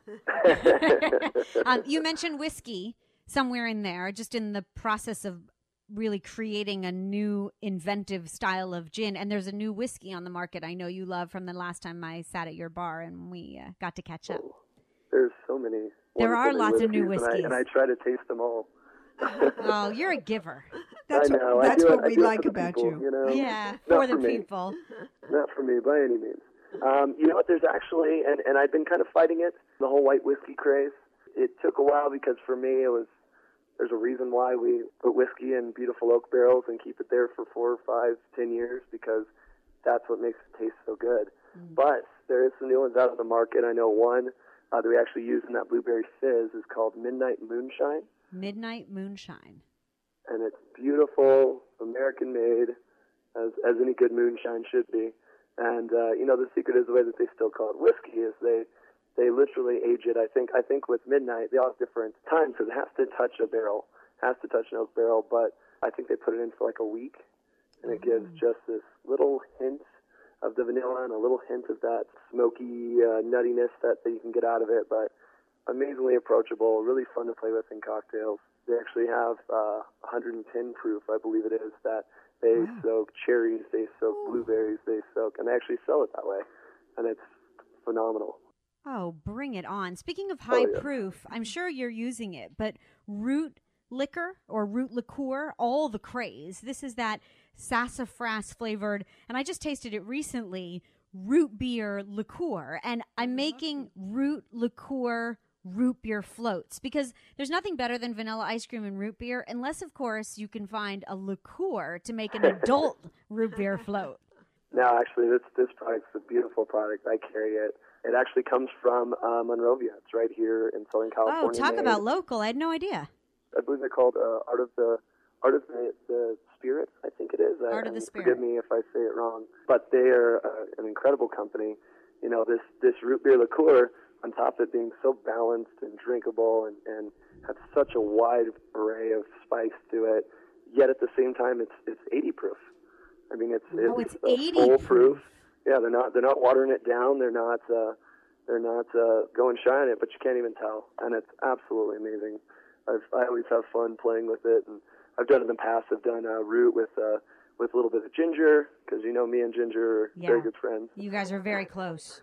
um, you mentioned whiskey somewhere in there, just in the process of really creating a new inventive style of gin. And there's a new whiskey on the market I know you love from the last time I sat at your bar and we uh, got to catch up. Oh, there's so many. There are lots of new whiskeys. And I, and I try to taste them all. Oh, you're a giver. That's, I know. What, that's I what it, we like about people, you. you know? Yeah, for the people. Not for me, by any means. Um, you know what, there's actually, and, and I've been kind of fighting it, the whole white whiskey craze. It took a while because for me it was, there's a reason why we put whiskey in beautiful oak barrels and keep it there for four or five, ten years, because that's what makes it taste so good. Mm-hmm. But there is some new ones out of the market. I know one uh, that we actually use in that blueberry fizz is called Midnight Moonshine. Midnight Moonshine. And it's beautiful, American-made, as, as any good moonshine should be. And, uh, you know, the secret is the way that they still call it whiskey is they... They literally age it. I think I think with Midnight, they all have different times, because it has to touch a barrel, has to touch an oak barrel, but I think they put it in for like a week, and it gives just this little hint of the vanilla and a little hint of that smoky uh, nuttiness that, that you can get out of it, but amazingly approachable, really fun to play with in cocktails. They actually have uh, one hundred ten proof, I believe it is, that they wow. soak cherries, they soak blueberries, they soak, and they actually sell it that way, and it's phenomenal. Oh, bring it on. Speaking of high oh, yeah. proof, I'm sure you're using it, but root liquor or root liqueur, all the craze. This is that sassafras flavored, and I just tasted it recently, root beer liqueur. And I'm making root liqueur root beer floats, because there's nothing better than vanilla ice cream and root beer, unless, of course, you can find a liqueur to make an adult root beer float. No, actually, this, this product's a beautiful product. I carry it. It actually comes from uh, Monrovia. It's right here in Southern California. Oh, talk Maine. About local! I had no idea. I believe they're called uh, Art of the Art of the, the Spirit. I think it is. Art I, of the Spirit. Forgive me if I say it wrong, but they are uh, an incredible company. You know, this this root beer liqueur, on top of it being so balanced and drinkable, and, and has such a wide array of spice to it. Yet at the same time, it's it's eighty proof. I mean, it's it's, oh, it's eighty full proof. Yeah, they're not they're not watering it down. They're not uh, they're not uh, going shy on it, but you can't even tell. And it's absolutely amazing. I've, I always have fun playing with it, and I've done it in the past. I've done a uh, root with uh, with a little bit of ginger, because you know me and ginger are yeah. very good friends. You guys are very close.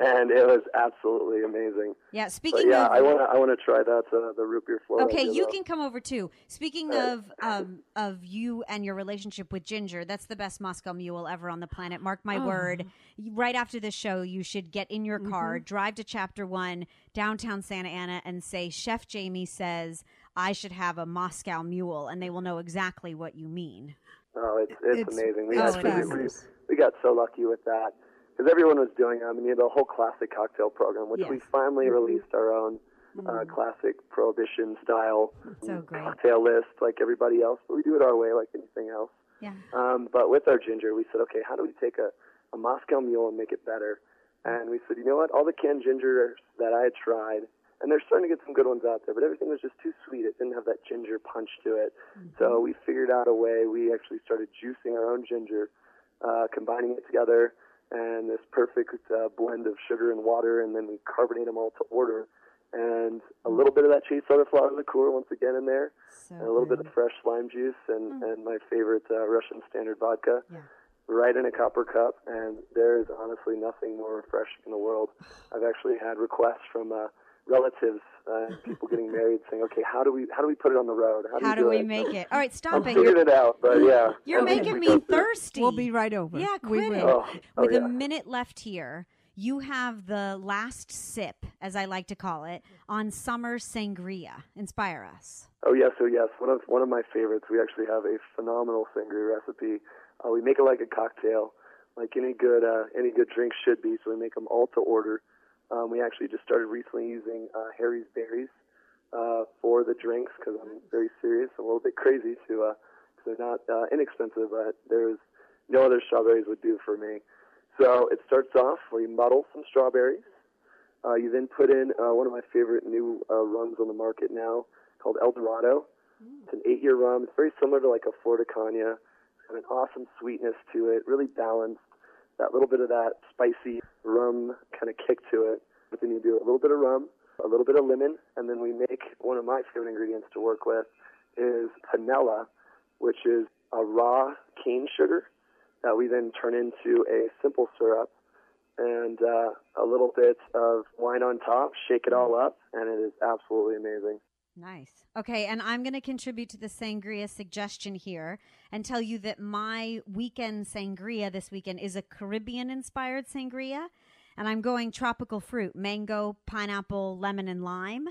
And it was absolutely amazing. Yeah, speaking but, yeah, of... I want to I want to try that, uh, the root beer float. Okay, you can come over too. Speaking right. of um, of you and your relationship with ginger, that's the best Moscow Mule ever on the planet. Mark my oh. word. Right after this show, you should get in your car, mm-hmm. drive to Chapter One, downtown Santa Ana, and say, Chef Jamie says, I should have a Moscow Mule, and they will know exactly what you mean. Oh, it's, it's, it's amazing. We, it's actually, we, we got so lucky with that. Because everyone was doing them, and you had the whole classic cocktail program, which yes. we finally mm-hmm. released our own mm-hmm. uh, classic Prohibition-style so cocktail list like everybody else, but we do it our way like anything else. Yeah. Um, but with our ginger, we said, okay, how do we take a, a Moscow Mule and make it better? And we said, you know what, all the canned ginger that I had tried, And they're starting to get some good ones out there, but everything was just too sweet. It didn't have that ginger punch to it. Mm-hmm. So we figured out a way. We actually started juicing our own ginger, uh, combining it together, and this perfect uh, blend of sugar and water, and then we carbonate them all to order. And a little bit of that Chase Elderflower Liqueur once again in there, so and a little good. bit of fresh lime juice, and, mm. and my favorite uh, Russian Standard vodka. Yeah. Right in a copper cup, and there is honestly nothing more refreshing in the world. I've actually had requests from uh, relatives, uh, people getting married, saying, "Okay, how do we how do we put it on the road? How do, how we, do we make it?" All right, stop I'm it. Figuring it out, but yeah, you're making me thirsty. We'll be right over. Yeah, quit we it. Oh, oh, With yeah. a minute left here, you have the last sip, as I like to call it, on summer sangria. Inspire us. Oh yes, oh yes. One of one of my favorites. We actually have a phenomenal sangria recipe. Uh, we make it like a cocktail, like any good uh, any good drink should be, so we make them all to order. Um, we actually just started recently using uh, Harry's Berries uh, for the drinks because I'm very serious and a little bit crazy to, uh, they're not uh, inexpensive, but there's no other strawberries would do for me. So it starts off where you muddle some strawberries. Uh, you then put in uh, one of my favorite new uh, rums on the market now called El Dorado. Mm. It's an eight-year rum. It's very similar to like a Flor de Caña. An awesome sweetness to it, really balanced, that little bit of that spicy rum kind of kick to it. But then you do a little bit of rum, a little bit of lemon, and then we make one of my favorite ingredients to work with is panela, which is a raw cane sugar that we then turn into a simple syrup, and uh, a little bit of wine on top, shake it all up, and it is absolutely amazing. Nice. Okay, and I'm going to contribute to the sangria suggestion here and tell you that my weekend sangria this weekend is a Caribbean-inspired sangria, and I'm going tropical fruit, mango, pineapple, lemon, and lime.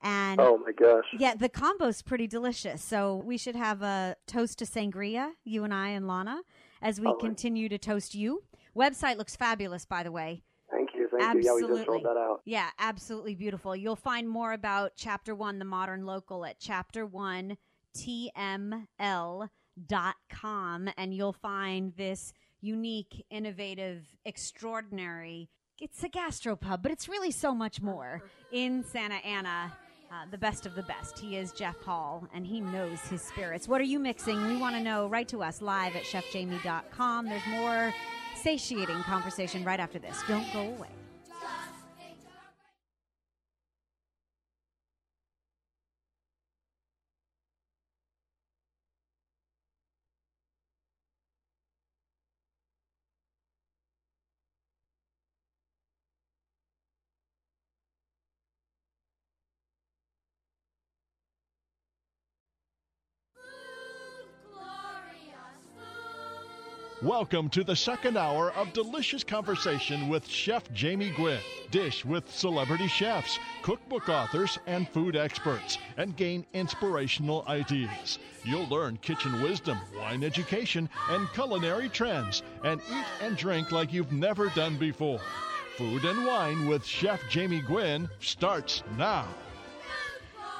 And oh, my gosh. Yeah, the combo's pretty delicious, so we should have a toast to sangria, you and I and Lana, as we oh, continue to toast you. Website looks fabulous, by the way. Thank absolutely. You. Yeah, we just rolled that out. Yeah, absolutely beautiful. You'll find more about Chapter One, The Modern Local, at chapter one T M L dot com, and you'll find this unique, innovative, extraordinary, it's a gastropub, but it's really so much more, in Santa Ana, uh, the best of the best. He is Jeff Hall, and he knows his spirits. What are you mixing? We want to know. Write to us live at chef jamie dot com. There's more satiating conversation right after this. Don't go away. Welcome to the second hour of delicious conversation with Chef Jamie Gwynn. Dish with celebrity chefs, cookbook authors, and food experts, and gain inspirational ideas. You'll learn kitchen wisdom, wine education, and culinary trends, and eat and drink like you've never done before. Food and Wine with Chef Jamie Gwynn starts now.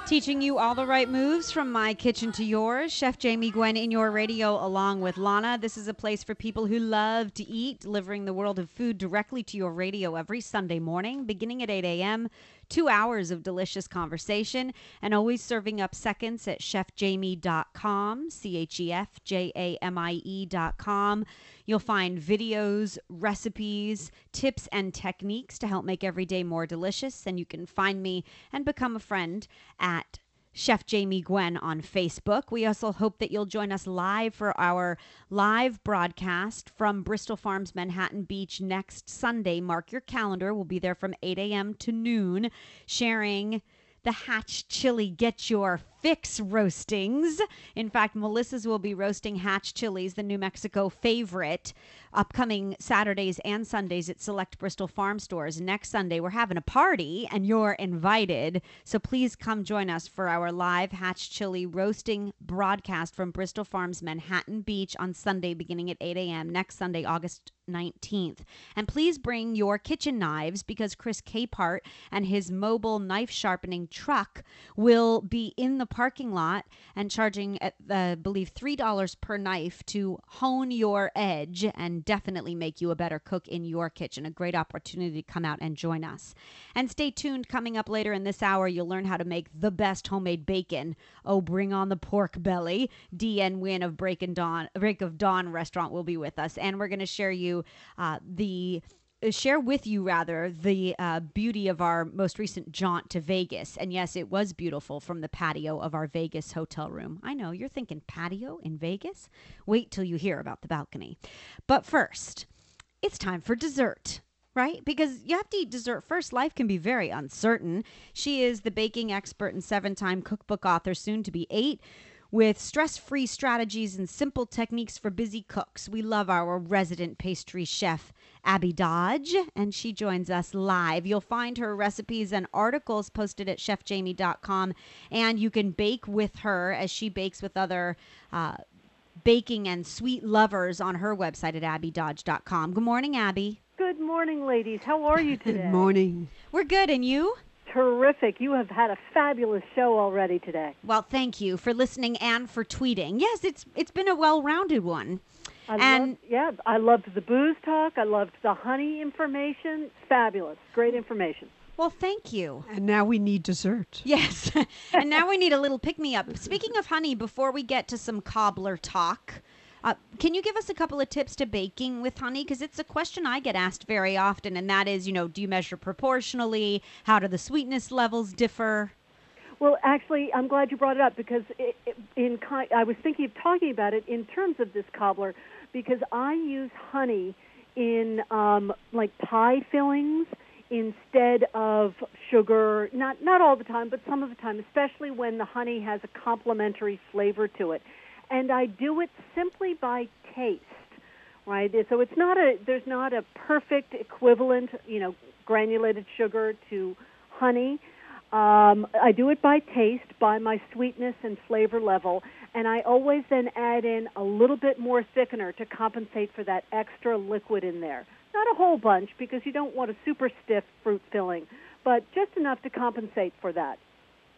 Teaching you all the right moves from my kitchen to yours. Chef Jamie Gwynn in your radio along with Lana. This is a place for people who love to eat, delivering the world of food directly to your radio every Sunday morning, beginning at eight a.m., two hours of delicious conversation, and always serving up seconds at chef jamie dot com, C H E F J A M I E dot com. You'll find videos, recipes, tips, and techniques to help make every day more delicious. And you can find me and become a friend at Chef Jamie Gwynn on Facebook. We also hope that you'll join us live for our live broadcast from Bristol Farms, Manhattan Beach next Sunday. Mark your calendar. We'll be there from eight a.m. to noon sharing the Hatch Chili Get Your Fix roastings. In fact, Melissa's will be roasting Hatch chilies, the New Mexico favorite, upcoming Saturdays and Sundays at select Bristol Farm stores. Next Sunday, we're having a party, and you're invited. So please come join us for our live Hatch chili roasting broadcast from Bristol Farms, Manhattan Beach on Sunday, beginning at eight a.m. next Sunday, August March nineteenth. And please bring your kitchen knives because Chris Capehart and his mobile knife sharpening truck will be in the parking lot and charging, at, uh, I believe, three dollars per knife to hone your edge and definitely make you a better cook in your kitchen. A great opportunity to come out and join us. And stay tuned. Coming up later in this hour, you'll learn how to make the best homemade bacon. Oh, bring on the pork belly. D. N. Wynn of Break and Dawn, Break of Dawn restaurant will be with us. And we're going to share you Uh, the share with you rather the uh, beauty of our most recent jaunt to Vegas. And yes, it was beautiful from the patio of our Vegas hotel room. I know you're thinking patio in Vegas. Wait till you hear about the balcony. But first, it's time for dessert, right? Because you have to eat dessert first. Life can be very uncertain. She is the baking expert and seven-time cookbook author, soon to be eight, with stress-free strategies and simple techniques for busy cooks. We love our resident pastry chef, Abby Dodge, and she joins us live. You'll find her recipes and articles posted at chef jamie dot com, and you can bake with her as she bakes with other uh, baking and sweet lovers on her website at abby dodge dot com. Good morning, Abby. Good morning, ladies. How are you today? Good morning. We're good, and you? Terrific. You have had a fabulous show already today. Well, thank you for listening and for tweeting. Yes, it's it's been a well-rounded one. I and loved, yeah, I loved the booze talk. I loved the honey information. Fabulous. Great information. Well, thank you. And now we need dessert. Yes. And now we need a little pick-me-up. Speaking of honey, before we get to some cobbler talk, Uh, can you give us a couple of tips to baking with honey? Because it's a question I get asked very often, and that is, you know, do you measure proportionally? How do the sweetness levels differ? Well, actually, I'm glad you brought it up because it, it, in I was thinking of talking about it in terms of this cobbler because I use honey in, um, like, pie fillings instead of sugar, not, not all the time, but some of the time, especially when the honey has a complementary flavor to it. And I do it simply by taste, right? So it's not a there's not a perfect equivalent, you know, granulated sugar to honey. Um, I do it by taste, by my sweetness and flavor level, and I always then add in a little bit more thickener to compensate for that extra liquid in there. Not a whole bunch because you don't want a super stiff fruit filling, but just enough to compensate for that.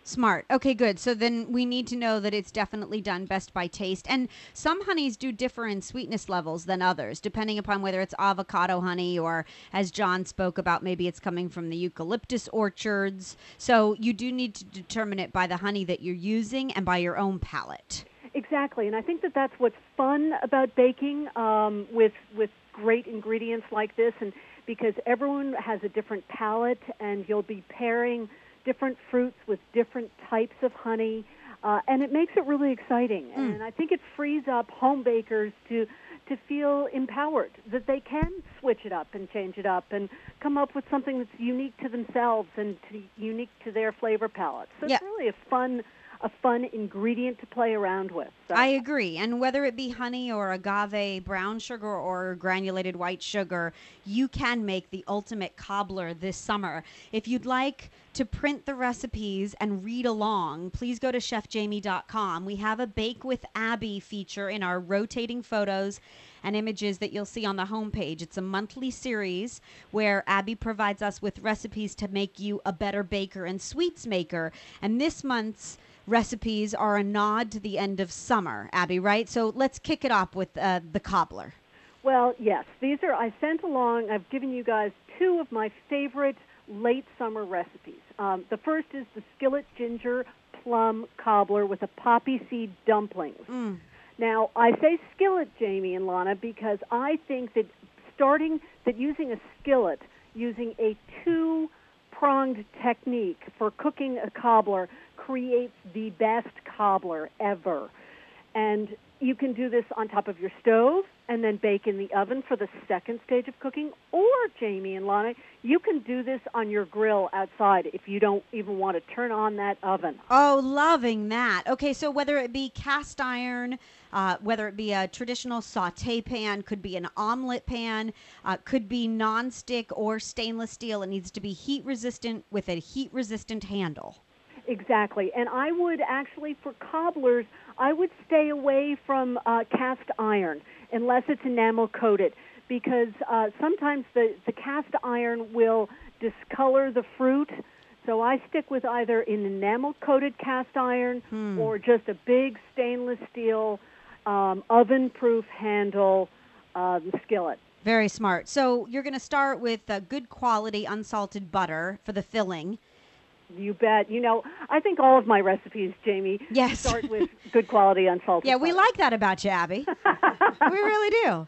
Smart. Okay, good. So then we need to know that it's definitely done best by taste. And some honeys do differ in sweetness levels than others, depending upon whether it's avocado honey or, as John spoke about, maybe it's coming from the eucalyptus orchards. So you do need to determine it by the honey that you're using and by your own palate. Exactly. And I think that that's what's fun about baking um, with with great ingredients like this, and because everyone has a different palate and you'll be pairing different fruits with different types of honey, uh, and it makes it really exciting. Mm. And I think it frees up home bakers to to feel empowered, that they can switch it up and change it up and come up with something that's unique to themselves and to, unique to their flavor palette. So yeah. It's really a fun a fun ingredient to play around with. So. I agree. And whether it be honey or agave brown sugar or granulated white sugar, you can make the ultimate cobbler this summer. If you'd like to print the recipes and read along, please go to chef jamie dot com. We have a Bake with Abby feature in our rotating photos and images that you'll see on the homepage. It's a monthly series where Abby provides us with recipes to make you a better baker and sweets maker. And this month's recipes are a nod to the end of summer, Abby, right? So let's kick it off with uh, the cobbler. Well, yes. These are, I sent along, I've given you guys two of my favorite late summer recipes. Um, the first is the skillet ginger plum cobbler with a poppy seed dumplings. Mm. Now, I say skillet, Jamie and Lana, because I think that starting, that using a skillet, using a two-pronged technique for cooking a cobbler creates the best cobbler ever. And you can do this on top of your stove and then bake in the oven for the second stage of cooking. Or, Jamie and Lana, you can do this on your grill outside if you don't even want to turn on that oven. Oh, loving that. Okay, so whether it be cast iron, uh, whether it be a traditional saute pan, could be an omelet pan, uh, could be nonstick or stainless steel. It needs to be heat resistant with a heat resistant handle. Exactly. And I would actually, for cobblers, I would stay away from uh, cast iron unless it's enamel coated, because uh, sometimes the, the cast iron will discolor the fruit. So I stick with either an enamel-coated cast iron hmm. or just a big stainless steel um, oven-proof handle um, skillet. Very smart. So you're going to start with uh, good quality unsalted butter for the filling. You bet. You know, I think all of my recipes, Jamie, yes. start with good quality unsalted yeah, butter. Yeah, we like that about you, Abby. We really do.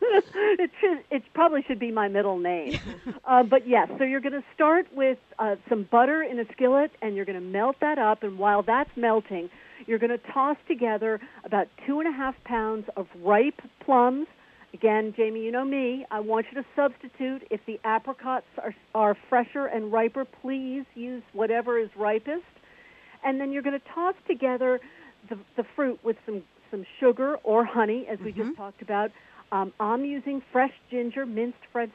It should, it probably should be my middle name. uh, but, yes, so you're going to start with uh, some butter in a skillet, and you're going to melt that up. And while that's melting, you're going to toss together about two and a half pounds of ripe plums. Again, Jamie, you know me. I want you to substitute. If the apricots are, are fresher and riper, please use whatever is ripest. And then you're going to toss together the, the fruit with some, some sugar or honey, as we mm-hmm. just talked about. Um, I'm using fresh ginger, minced fresh,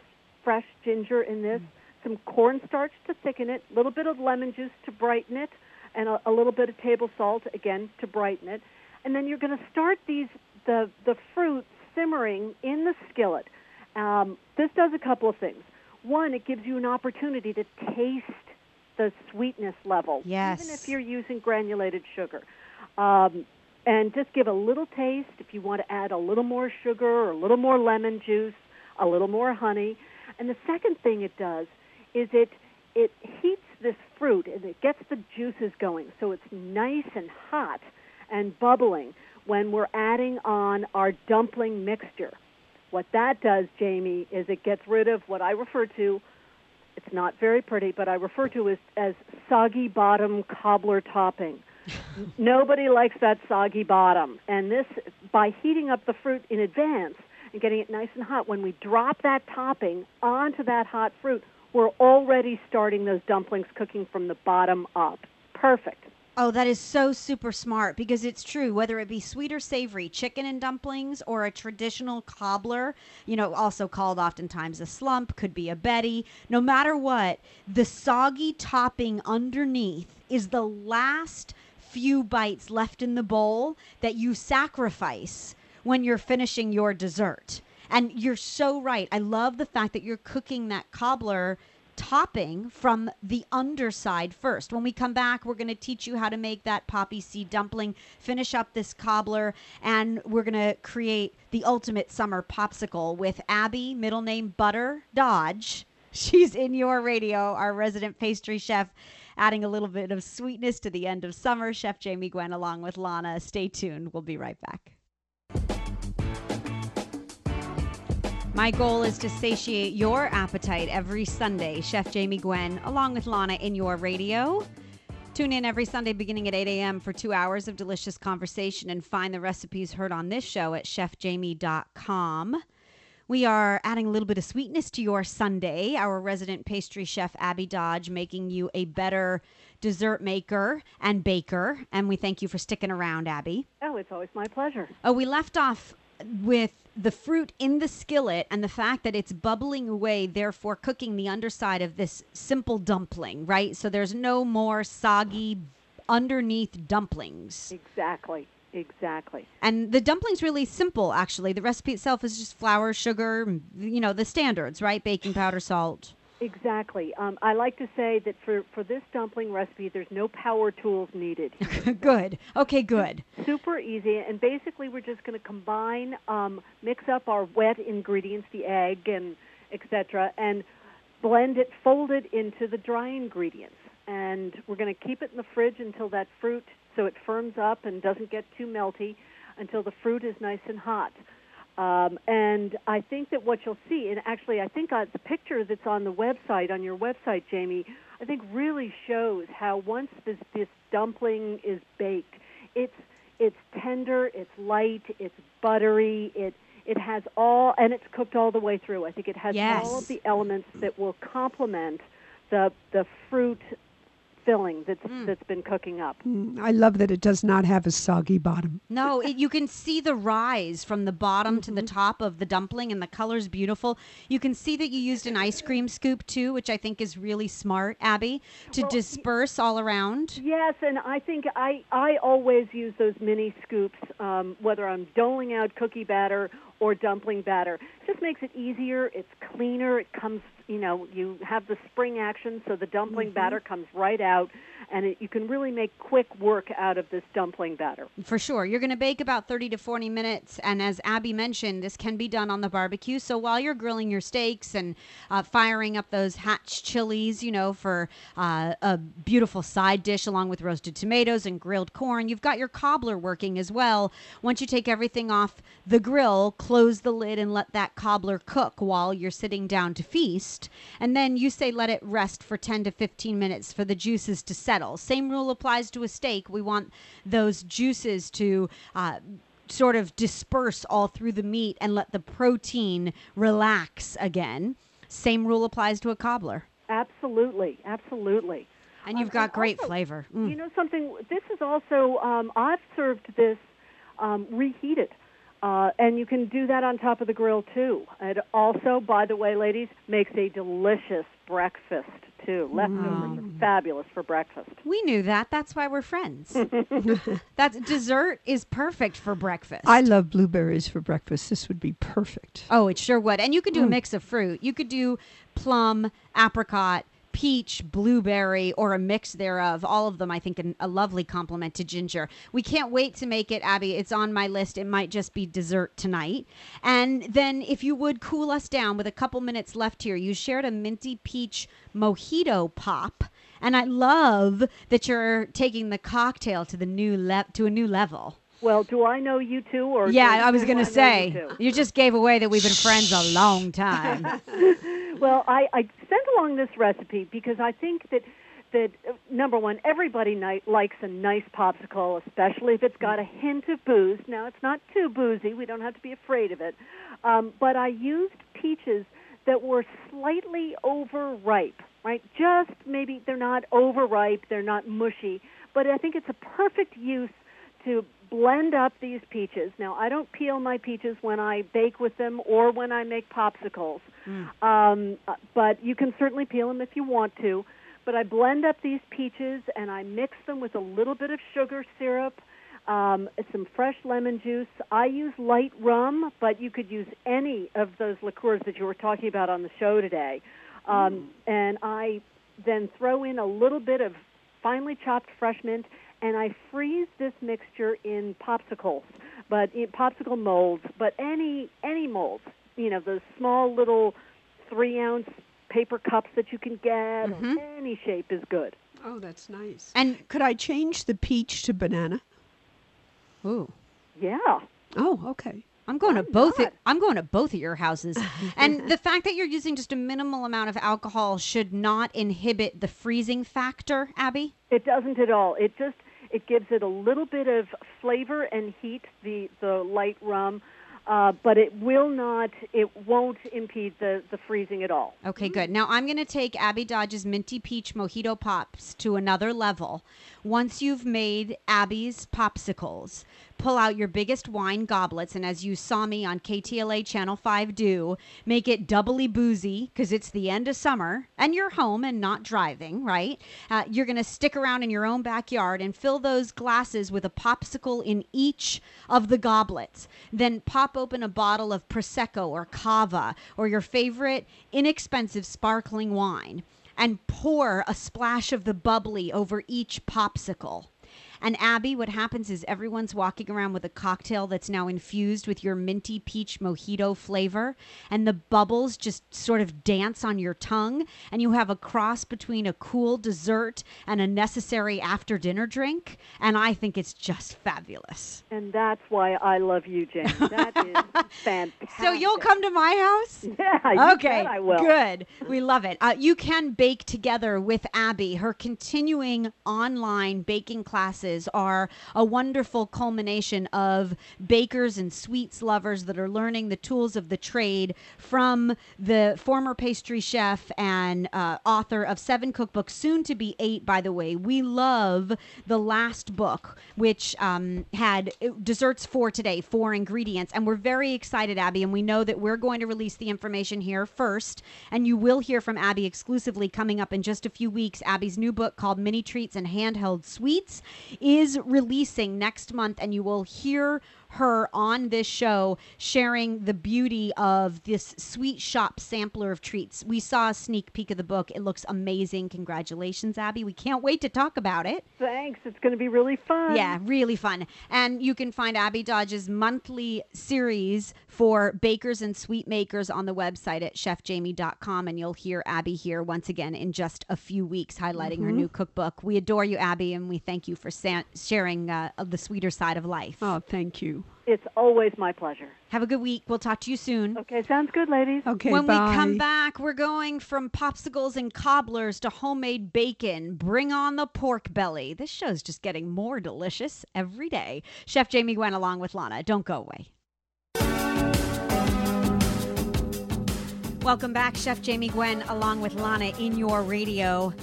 fresh ginger in this, mm-hmm. some cornstarch to thicken it, a little bit of lemon juice to brighten it, and a, a little bit of table salt, again, to brighten it. And then you're going to start these the, the fruit simmering in the skillet. Um, this does a couple of things. One, it gives you an opportunity to taste the sweetness level, yes. even if you're using granulated sugar. Um, and just give a little taste if you want to add a little more sugar or a little more lemon juice, a little more honey. And the second thing it does is it, it heats this fruit and it gets the juices going, so it's nice and hot and bubbling when we're adding on our dumpling mixture. What that does, Jamie, is it gets rid of what I refer to, it's not very pretty, but I refer to it as, as soggy bottom cobbler topping. Nobody likes that soggy bottom. And this, by heating up the fruit in advance and getting it nice and hot, when we drop that topping onto that hot fruit, we're already starting those dumplings cooking from the bottom up. Perfect. Oh, that is so super smart, because it's true. Whether it be sweet or savory, chicken and dumplings, or a traditional cobbler, you know, also called oftentimes a slump, could be a Betty. No matter what, the soggy topping underneath is the last few bites left in the bowl that you sacrifice when you're finishing your dessert. And you're so right. I love the fact that you're cooking that cobbler topping from the underside first. When we come back, we're going to teach you how to make that poppy seed dumpling, finish up this cobbler, and we're going to create the ultimate summer popsicle with Abby, middle name Butter Dodge. She's in your radio, our resident pastry chef, adding a little bit of sweetness to the end of summer. Chef Jamie Gwen along with Lana. Stay tuned. We'll be right back. My goal is to satiate your appetite every Sunday. Chef Jamie Gwen, along with Lana in your radio. Tune in every Sunday beginning at eight a.m. for two hours of delicious conversation, and find the recipes heard on this show at chef jamie dot com. We are adding a little bit of sweetness to your Sunday. Our resident pastry chef, Abby Dodge, making you a better dessert maker and baker. And we thank you for sticking around, Abby. Oh, it's always my pleasure. Oh, we left off with the fruit in the skillet and the fact that it's bubbling away, therefore cooking the underside of this simple dumpling, right? So there's no more soggy underneath dumplings. Exactly, exactly. And the dumpling's really simple, actually. The recipe itself is just flour, sugar, you know, the standards, right? Baking powder, salt. Exactly. Um, I like to say that for, for this dumpling recipe, there's no power tools needed. Good. Okay, good. It's super easy. And basically, we're just going to combine, um, mix up our wet ingredients, the egg and et cetera, and blend it, fold it into the dry ingredients. And we're going to keep it in the fridge until that fruit, so it firms up and doesn't get too melty, until the fruit is nice and hot. Um, and I think that what you'll see, and actually I think uh, the picture that's on the website, on your website, Jamie, I think really shows how once this, this dumpling is baked, it's it's tender, it's light, it's buttery, it it has all, and it's cooked all the way through. I think it has yes. all of the elements that will complement the the fruit filling that's mm. that's been cooking up. Mm, I love that it does not have a soggy bottom. No, it, you can see the rise from the bottom mm-hmm. to the top of the dumpling, and the color's beautiful. You can see that you used an ice cream scoop too, which I think is really smart, Abby, to well, disperse all around. Yes, and I think I, I always use those mini scoops, um, whether I'm doling out cookie batter or dumpling batter. Just makes it easier. It's cleaner. It comes, you know, you have the spring action, so the dumpling mm-hmm. batter comes right out, and it, you can really make quick work out of this dumpling batter. For sure. You're going to bake about thirty to forty minutes, and as Abby mentioned, this can be done on the barbecue. So while you're grilling your steaks and uh, firing up those hatch chilies, you know, for uh, a beautiful side dish along with roasted tomatoes and grilled corn, you've got your cobbler working as well. Once you take everything off the grill, close the lid and let that cobbler cook while you're sitting down to feast. And then you say let it rest for ten to fifteen minutes for the juices to settle. Same rule applies to a steak. We want those juices to uh, sort of disperse all through the meat and let the protein relax again. Same rule applies to a cobbler. Absolutely, absolutely. And you've got um, and great also, flavor. Mm. You know something, this is also, um, I've served this um, reheated. Uh, and you can do that on top of the grill, too. It also, by the way, ladies, makes a delicious breakfast, too. Leftovers mm. are fabulous for breakfast. We knew that. That's why we're friends. That's, dessert is perfect for breakfast. I love blueberries for breakfast. This would be perfect. Oh, it sure would. And you could do mm. a mix of fruit. You could do plum, apricot, peach, blueberry, or a mix thereof. All of them, I think, an, a lovely compliment to ginger. We can't wait to make it, Abby. It's on my list. It might just be dessert tonight. And then if you would cool us down with a couple minutes left here, you shared a minty peach mojito pop. And I love that you're taking the cocktail to the new le- to a new level. Well, do I know you two? Or yeah, I was going to say, you, you just gave away that we've been friends a long time. Well, I, I sent along this recipe because I think that, that uh, number one, everybody ni- likes a nice popsicle, especially if it's got a hint of booze. Now, it's not too boozy. We don't have to be afraid of it. Um, but I used peaches that were slightly overripe, right? Just maybe they're not overripe. They're not mushy. But I think it's a perfect use to blend up these peaches. Now, I don't peel my peaches when I bake with them or when I make popsicles, mm. um, but you can certainly peel them if you want to. But I blend up these peaches, and I mix them with a little bit of sugar syrup, um, some fresh lemon juice. I use light rum, but you could use any of those liqueurs that you were talking about on the show today. Um, mm. And I then throw in a little bit of finely chopped fresh mint, and I freeze this mixture in popsicles, but in popsicle molds, but any any molds, you know, those small little three-ounce paper cups that you can get, mm-hmm. or any shape is good. Oh, that's nice. And could I change the peach to banana? Ooh. Yeah. Oh, okay. I'm going I'm to both. Of, I'm going to both of your houses, and the fact that you're using just a minimal amount of alcohol should not inhibit the freezing factor, Abby. It doesn't at all. It just It gives it a little bit of flavor and heat, the, the light rum, uh, but it will not, it won't impede the, the freezing at all. Okay, good. Now I'm going to take Abby Dodge's Minty Peach Mojito Pops to another level. Once you've made Abby's popsicles, pull out your biggest wine goblets, and as you saw me on K T L A Channel five do, make it doubly boozy because it's the end of summer and you're home and not driving, right? Uh, you're going to stick around in your own backyard and fill those glasses with a popsicle in each of the goblets. Then pop open a bottle of Prosecco or Cava or your favorite inexpensive sparkling wine and pour a splash of the bubbly over each popsicle. And Abby, what happens is everyone's walking around with a cocktail that's now infused with your minty peach mojito flavor, and the bubbles just sort of dance on your tongue, and you have a cross between a cool dessert and a necessary after-dinner drink, and I think it's just fabulous. And that's why I love you, Jane. That is fantastic. So you'll come to my house? Yeah, okay, I will. Good. We love it. Uh, you can bake together with Abby. Her continuing online baking classes are a wonderful culmination of bakers and sweets lovers that are learning the tools of the trade from the former pastry chef and uh, author of seven cookbooks, soon to be eight, by the way. We love the last book, which um, had desserts for today, four ingredients. And we're very excited, Abby, and we know that we're going to release the information here first. And you will hear from Abby exclusively coming up in just a few weeks. Abby's new book called Mini Treats and Handheld Sweets is releasing next month, and you will hear her on this show sharing the beauty of this sweet shop sampler of treats. We saw a sneak peek of the book. It looks amazing. Congratulations, Abby. We can't wait to talk about it. Thanks. It's going to be really fun. Yeah, really fun. And you can find Abby Dodge's monthly series for bakers and sweet makers on the website at chef jamie dot com. And you'll hear Abby here once again in just a few weeks highlighting mm-hmm. her new cookbook. We adore you, Abby, and we thank you for sa- sharing uh, the sweeter side of life. Oh, thank you. It's always my pleasure. Have a good week. We'll talk to you soon. Okay, sounds good, ladies. Okay, When bye. we come back, we're going from popsicles and cobblers to homemade bacon. Bring on the pork belly. This show's just getting more delicious every day. Chef Jamie went along with Lana. Don't go away. Welcome back, Chef Jamie Gwen, along with Lana in your radio.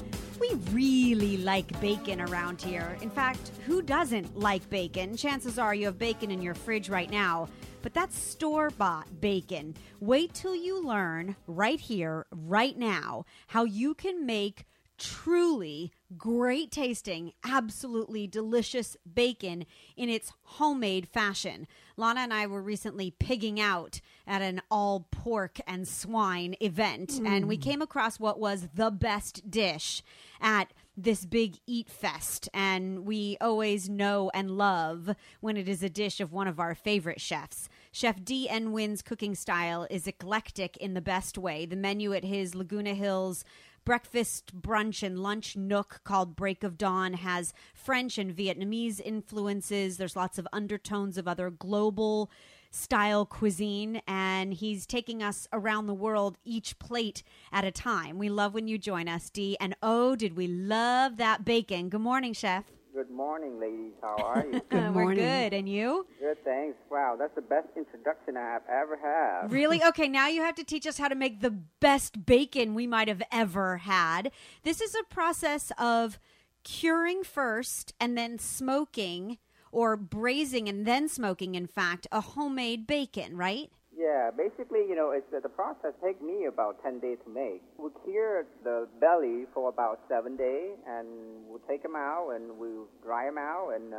We really like bacon around here. In fact, who doesn't like bacon? Chances are you have bacon in your fridge right now, but that's store-bought bacon. Wait till you learn right here, right now, how you can make truly great tasting, absolutely delicious bacon in its homemade fashion. Lana and I were recently pigging out at an all pork and swine event, mm. and we came across what was the best dish at this big eat fest, and we always know and love when it is a dish of one of our favorite chefs. Chef D. N. Wynn's cooking style is eclectic in the best way. The menu at his Laguna Hills breakfast, brunch, and lunch nook called Break of Dawn has French and Vietnamese influences. There's lots of undertones of other global style cuisine, and he's taking us around the world, each plate at a time. We love when you join us, Dee, and oh, did we love that bacon. Good morning, Chef. Good morning, ladies. How are you? Good morning. We're good. And you? Good, thanks. Wow, that's the best introduction I have ever had. Really? Okay, now you have to teach us how to make the best bacon we might have ever had. This is a process of curing first and then smoking, or braising and then smoking, in fact, a homemade bacon, right? Yeah, basically, you know, it's uh, the process takes me about ten days to make. We cure the belly for about seven days, and we'll take them out, and we'll dry them out, and uh,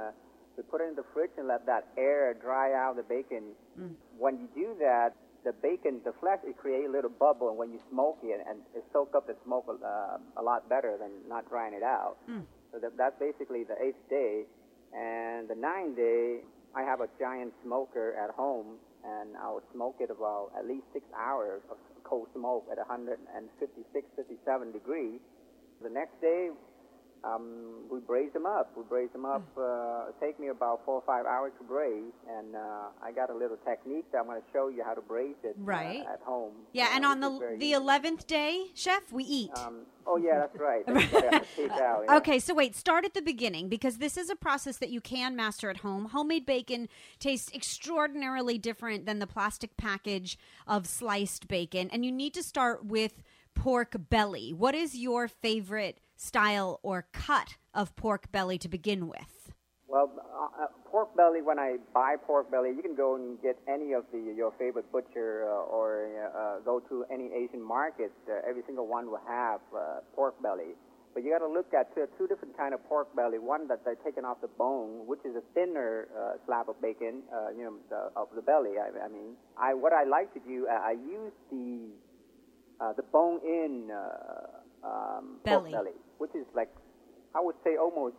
we put it in the fridge and let that air dry out the bacon. Mm. When you do that, the bacon, the flesh, it creates a little bubble, and when you smoke it, and it soaks up the smoke uh, a lot better than not drying it out. Mm. So that, that's basically the eighth day. And the ninth day, I have a giant smoker at home, and I would smoke it about at least six hours of cold smoke at one fifty-six, fifty-seven degrees. The next day, um, we braise them up. We braise them up. Uh, it takes me about four or five hours to braise, and uh, I got a little technique that I'm going to show you how to braise it right. uh, at home. Yeah, uh, and on the the eleventh day, Chef, we eat. Um, oh, yeah, that's right. That's what I have to take out, yeah. Okay, so wait, start at the beginning, because this is a process that you can master at home. Homemade bacon tastes extraordinarily different than the plastic package of sliced bacon, and you need to start with pork belly. What is your favorite style or cut of pork belly to begin with? Well, uh, uh, pork belly, when I buy pork belly, you can go and get any of the your favorite butcher uh, or uh, go to any Asian market. Uh, every single one will have uh, pork belly. But you got to look at two, two different kind of pork belly. One that they're taking off the bone, which is a thinner uh, slab of bacon, uh, you know, the, of the belly. I, I mean, I what I like to do, I, I use the uh, the bone in uh, um, belly. pork belly. Which is like, I would say almost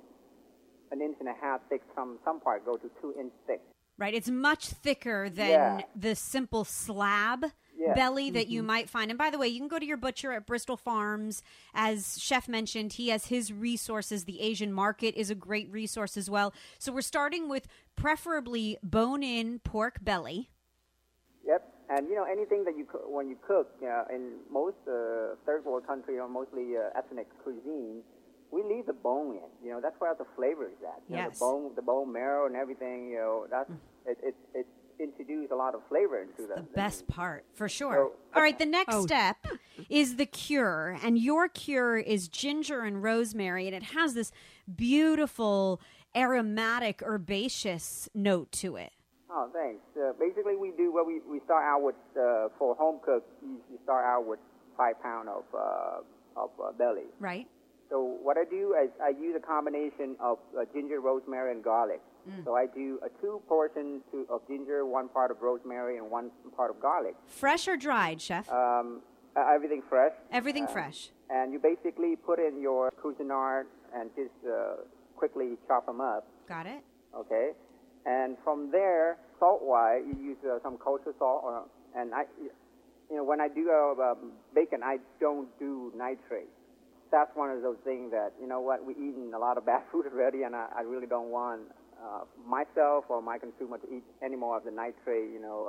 an inch and a half thick. Some some part go to two inch thick. Right, it's much thicker than yeah. the simple slab yeah. belly mm-hmm. that you might find. And by the way, you can go to your butcher at Bristol Farms. As Chef mentioned, he has his resources. The Asian market is a great resource as well. So we're starting with preferably bone-in pork belly. Yep. And, you know, anything that you co- when you cook, uh, in most uh, third world country or mostly uh, ethnic cuisine, we leave the bone in. You know, that's where the flavor is at. You yes. know, the bone, the bone marrow and everything, you know, that's, it, it, it introduces a lot of flavor into that. The best part, for sure. So, all right, the next oh. step is the cure. And your cure is ginger and rosemary, and it has this beautiful aromatic herbaceous note to it. Oh, thanks. Uh, basically, we do what we, we start out with, uh, for home cook, you, you start out with five pounds of, uh, of uh, belly. Right. So what I do is I use a combination of uh, ginger, rosemary, and garlic. Mm. So I do uh, two portions to, of ginger, one part of rosemary, and one part of garlic. Fresh or dried, Chef? Um, uh, everything fresh. Everything uh, fresh. And you basically put in your cousinard and just uh, quickly chop them up. Got it. Okay. And from there, salt-wise, you use uh, some kosher salt. Or, and I, you know, when I do uh, um, bacon, I don't do nitrate. That's one of those things that, you know what, we're eating a lot of bad food already, and I, I really don't want uh, myself or my consumer to eat any more of the nitrate, you know,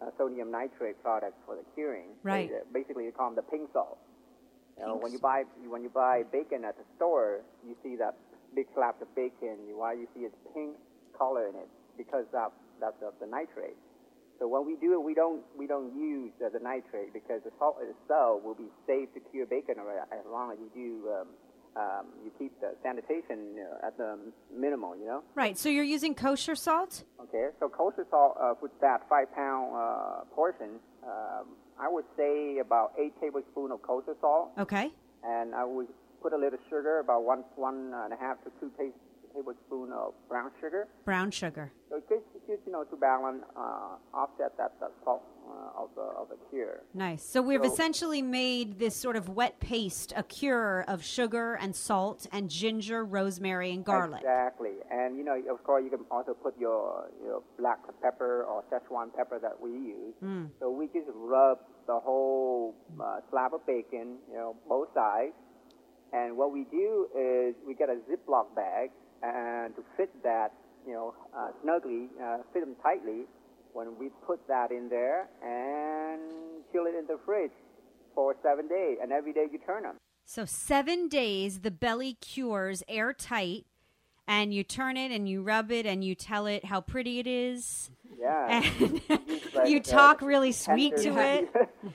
uh, uh, sodium nitrate product for the curing. Right. So basically, you call them the pink salt. You know, when you buy when you buy bacon at the store, you see that big slab of bacon. Why you see it's pink color in it? Because that, that's of the nitrate. So when we do it, we don't we don't use uh, the nitrate because the salt itself will be safe to cure bacon as long as you do um, um, you keep the sanitation uh, at the minimal, you know. Right. So you're using kosher salt. Okay. So kosher salt uh, with that five pound uh, portion, um, I would say about eight tablespoons of kosher salt. Okay. And I would put a little sugar, about one one and a half to two tablespoons. Tablespoon of brown sugar. Brown sugar. So just, just you know, to balance, uh, offset that, that salt uh, of the of the cure. Nice. So we've so, essentially made this sort of wet paste a cure of sugar and salt and ginger, rosemary, and garlic. Exactly. And you know, of course, you can also put your your black pepper or Szechuan pepper that we use. Mm. So we just rub the whole uh, slab of bacon, you know, both sides. And what we do is we get a Ziploc bag. And to fit that, you know, uh, snugly, uh, fit them tightly, when we put that in there and chill it in the fridge for seven days. And every day you turn them. So seven days, the belly cures airtight, and you turn it and you rub it and you tell it how pretty it is. Yeah. And like, you talk uh, really sweet to it.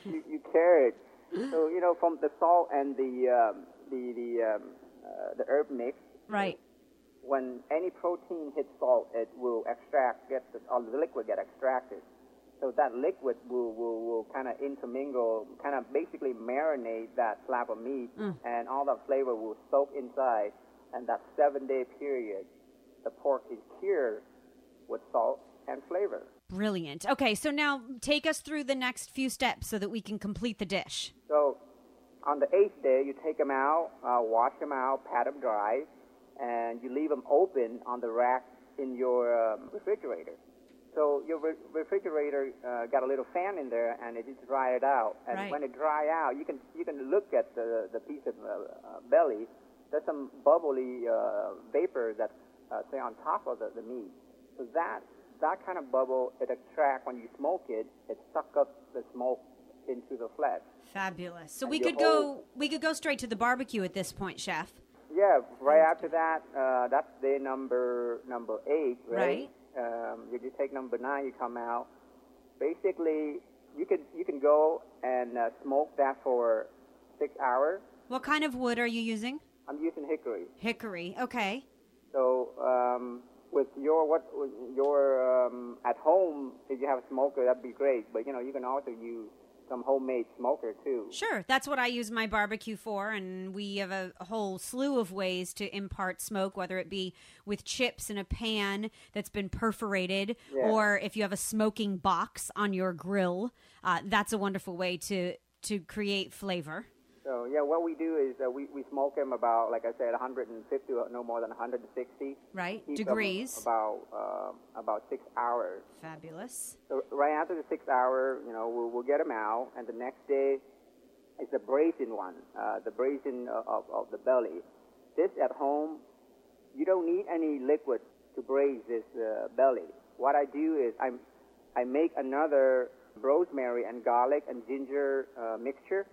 you, you care it. So, you know, from the salt and the um, the the, um, uh, the herb mix. Right. When any protein hits salt, it will extract, get the, all the liquid get extracted. So that liquid will, will, will kind of intermingle, kind of basically marinate that slab of meat, mm. and all that flavor will soak inside. And that seven-day period, the pork is cured with salt and flavor. Brilliant. Okay, so now take us through the next few steps so that we can complete the dish. So on the eighth day, you take them out, uh, wash them out, pat them dry, and you leave them open on the rack in your um, refrigerator. So your re- refrigerator uh, got a little fan in there, and it just dry it out. And right. when it dry out, you can you can look at the, the piece of uh, belly. There's some bubbly uh, vapor that's, uh, say, on top of the, the meat. So that that kind of bubble, it attracts, when you smoke it, it sucks up the smoke into the flesh. Fabulous. So and we could whole, go we could go straight to the barbecue at this point, Chef. Yeah, right after that, uh, that's day number number eight, right? right. Um, you just take number nine, you come out. Basically, you can you can go and uh, smoke that for six hours. What kind of wood are you using? I'm using hickory. Hickory, okay. So um, with your what with your um, at home, if you have a smoker, that'd be great. But you know, you can also use some homemade smoker too. Sure, that's what I use my barbecue for, and we have a whole slew of ways to impart smoke, whether it be with chips in a pan that's been perforated, yeah. or if you have a smoking box on your grill, uh, that's a wonderful way to, to create flavor. So yeah, what we do is uh, we, we smoke them about, like I said, one hundred fifty, no more than one hundred sixty. Right, degrees. About uh, about six hours. Fabulous. So right after the six hour, you know, we'll, we'll get them out, and the next day is the braising one, uh, the braising of, of the belly. This at home, you don't need any liquid to braise this uh, belly. What I do is I I make another rosemary and garlic and ginger uh, mixture.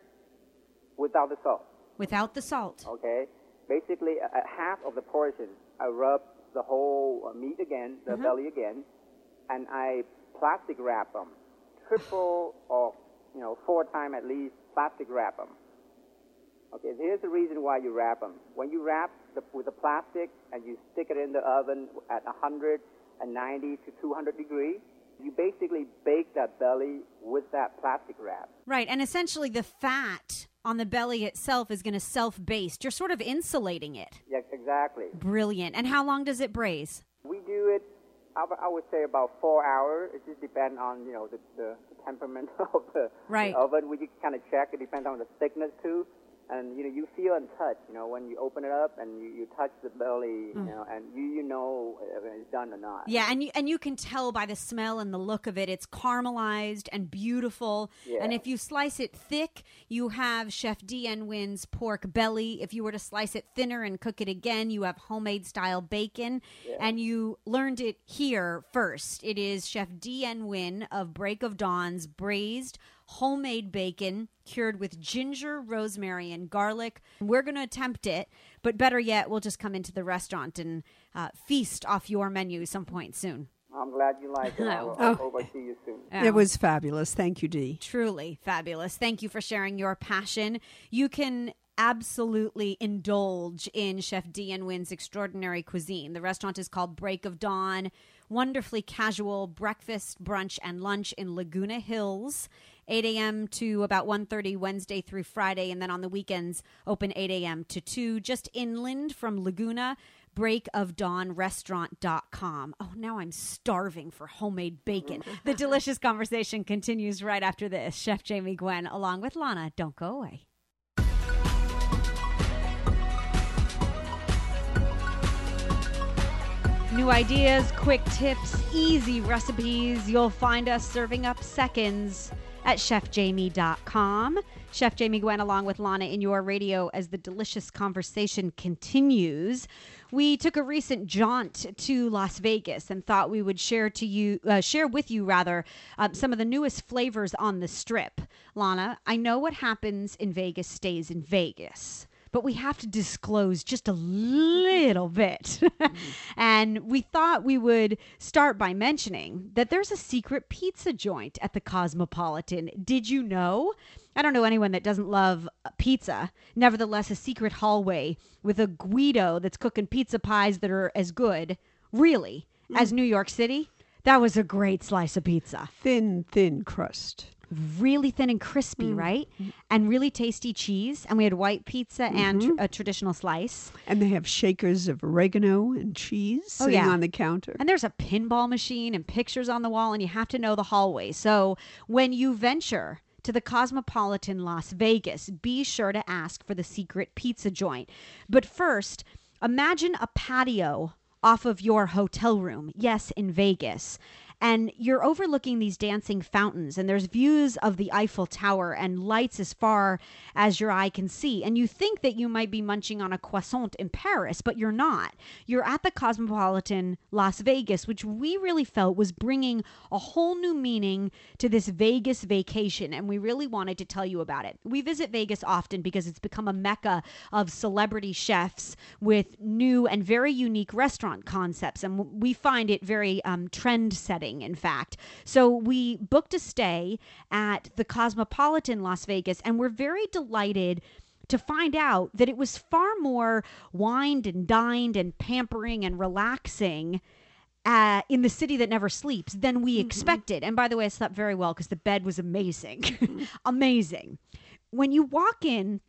Without the salt. Without the salt. Okay. Basically, at half of the portion, I rub the whole meat again, the uh-huh. belly again, and I plastic wrap them, triple or you know four time at least, plastic wrap them. Okay. Here's the reason why you wrap them. When you wrap the, with the plastic and you stick it in the oven at one ninety to two hundred degrees. You basically bake that belly with that plastic wrap. Right, and essentially the fat on the belly itself is going to self-baste. You're sort of insulating it. Yes, exactly. Brilliant. And how long does it braise? We do it, I would say, about four hours. It just depends on, you know, the, the temperament of the, right. the oven. We just kind of check. It depends on the thickness, too. And, you know, you feel and touch, you know, when you open it up and you, you touch the belly, you mm. know, and you, you know if it's done or not. Yeah, and you, and you can tell by the smell and the look of it. It's caramelized and beautiful. Yeah. And if you slice it thick, you have Chef D. N. Wynn's pork belly. If you were to slice it thinner and cook it again, you have homemade-style bacon. Yeah. And you learned it here first. It is Chef D. N. Wynn of Break of Dawn's braised homemade bacon cured with ginger, rosemary, and garlic. We're going to attempt it, but better yet, we'll just come into the restaurant and uh, feast off your menu some point soon. I'm glad you like it. I'll, oh. I'll oversee you soon. Oh. It was fabulous. Thank you, Dee. Truly fabulous. Thank you for sharing your passion. You can absolutely indulge in Chef D. N. Wynn's extraordinary cuisine. The restaurant is called Break of Dawn. Wonderfully casual breakfast, brunch, and lunch in Laguna Hills. eight a.m. to about one thirty Wednesday through Friday, and then on the weekends, open eight a.m. to two, just inland from Laguna, break of dawn restaurant dot com. Oh, now I'm starving for homemade bacon. The delicious conversation continues right after this. Chef Jamie Gwen, along with Lana. Don't go away. New ideas, quick tips, easy recipes. You'll find us serving up seconds at chef jamie dot com. Chef Jamie Gwen along with Lana in your radio as the delicious conversation continues. We took a recent jaunt to Las Vegas and thought we would share to you, uh, share with you rather, uh, some of the newest flavors on the Strip. Lana, I know what happens in Vegas stays in Vegas, but we have to disclose just a little bit. Mm-hmm. And we thought we would start by mentioning that there's a secret pizza joint at the Cosmopolitan. Did you know? I don't know anyone that doesn't love pizza. Nevertheless, a secret hallway with a Guido that's cooking pizza pies that are as good, really, mm. as New York City. That was a great slice of pizza. Thin, thin crust. Really thin and crispy, mm. right? Mm. And really tasty cheese. And we had white pizza mm-hmm. and tr- a traditional slice. And they have shakers of oregano and cheese oh, sitting yeah. on the counter. And there's a pinball machine and pictures on the wall, and you have to know the hallway. So when you venture to the Cosmopolitan Las Vegas, be sure to ask for the secret pizza joint. But first, imagine a patio off of your hotel room. Yes, in Vegas. And you're overlooking these dancing fountains, and there's views of the Eiffel Tower and lights as far as your eye can see. And you think that you might be munching on a croissant in Paris, but you're not. You're at the Cosmopolitan Las Vegas, which we really felt was bringing a whole new meaning to this Vegas vacation, and we really wanted to tell you about it. We visit Vegas often because it's become a mecca of celebrity chefs with new and very unique restaurant concepts, and we find it very um, trend-setting. In fact, so we booked a stay at the Cosmopolitan Las Vegas, and we're very delighted to find out that it was far more wined and dined and pampering and relaxing uh, in the city that never sleeps than we mm-hmm. expected. And by the way, I slept very well because the bed was amazing. Amazing. When you walk in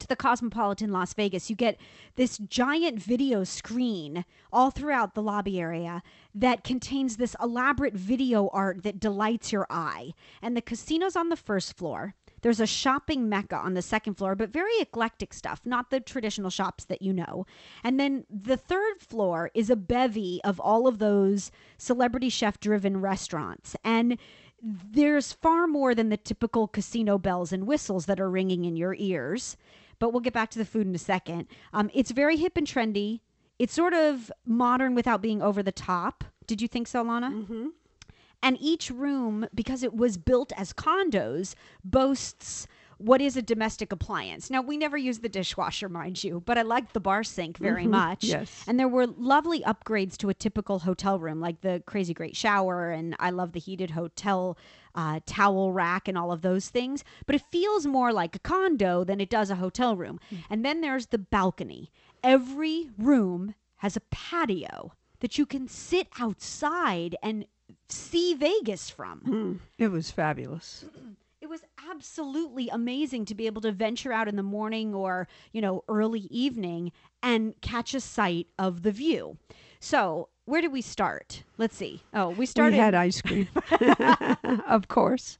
to the Cosmopolitan Las Vegas, you get this giant video screen all throughout the lobby area that contains this elaborate video art that delights your eye. And the casino's on the first floor. There's a shopping mecca on the second floor, but very eclectic stuff, not the traditional shops that you know. And then the third floor is a bevy of all of those celebrity chef-driven restaurants. And there's far more than the typical casino bells and whistles that are ringing in your ears. But we'll get back to the food in a second. Um, it's very hip and trendy. It's sort of modern without being over the top. Did you think so, Lana? Mm-hmm. And each room, because it was built as condos, boasts what is a domestic appliance. Now, we never use the dishwasher, mind you, but I liked the bar sink very mm-hmm. much. Yes. And there were lovely upgrades to a typical hotel room, like the crazy great shower, and I love the heated hotel uh, towel rack and all of those things. But it feels more like a condo than it does a hotel room. Mm-hmm. And then there's the balcony. Every room has a patio that you can sit outside and see Vegas from. Mm, it was fabulous. It was absolutely amazing to be able to venture out in the morning or, you know, early evening and catch a sight of the view. So where did we start? Let's see. Oh, we started. We had ice cream, of course.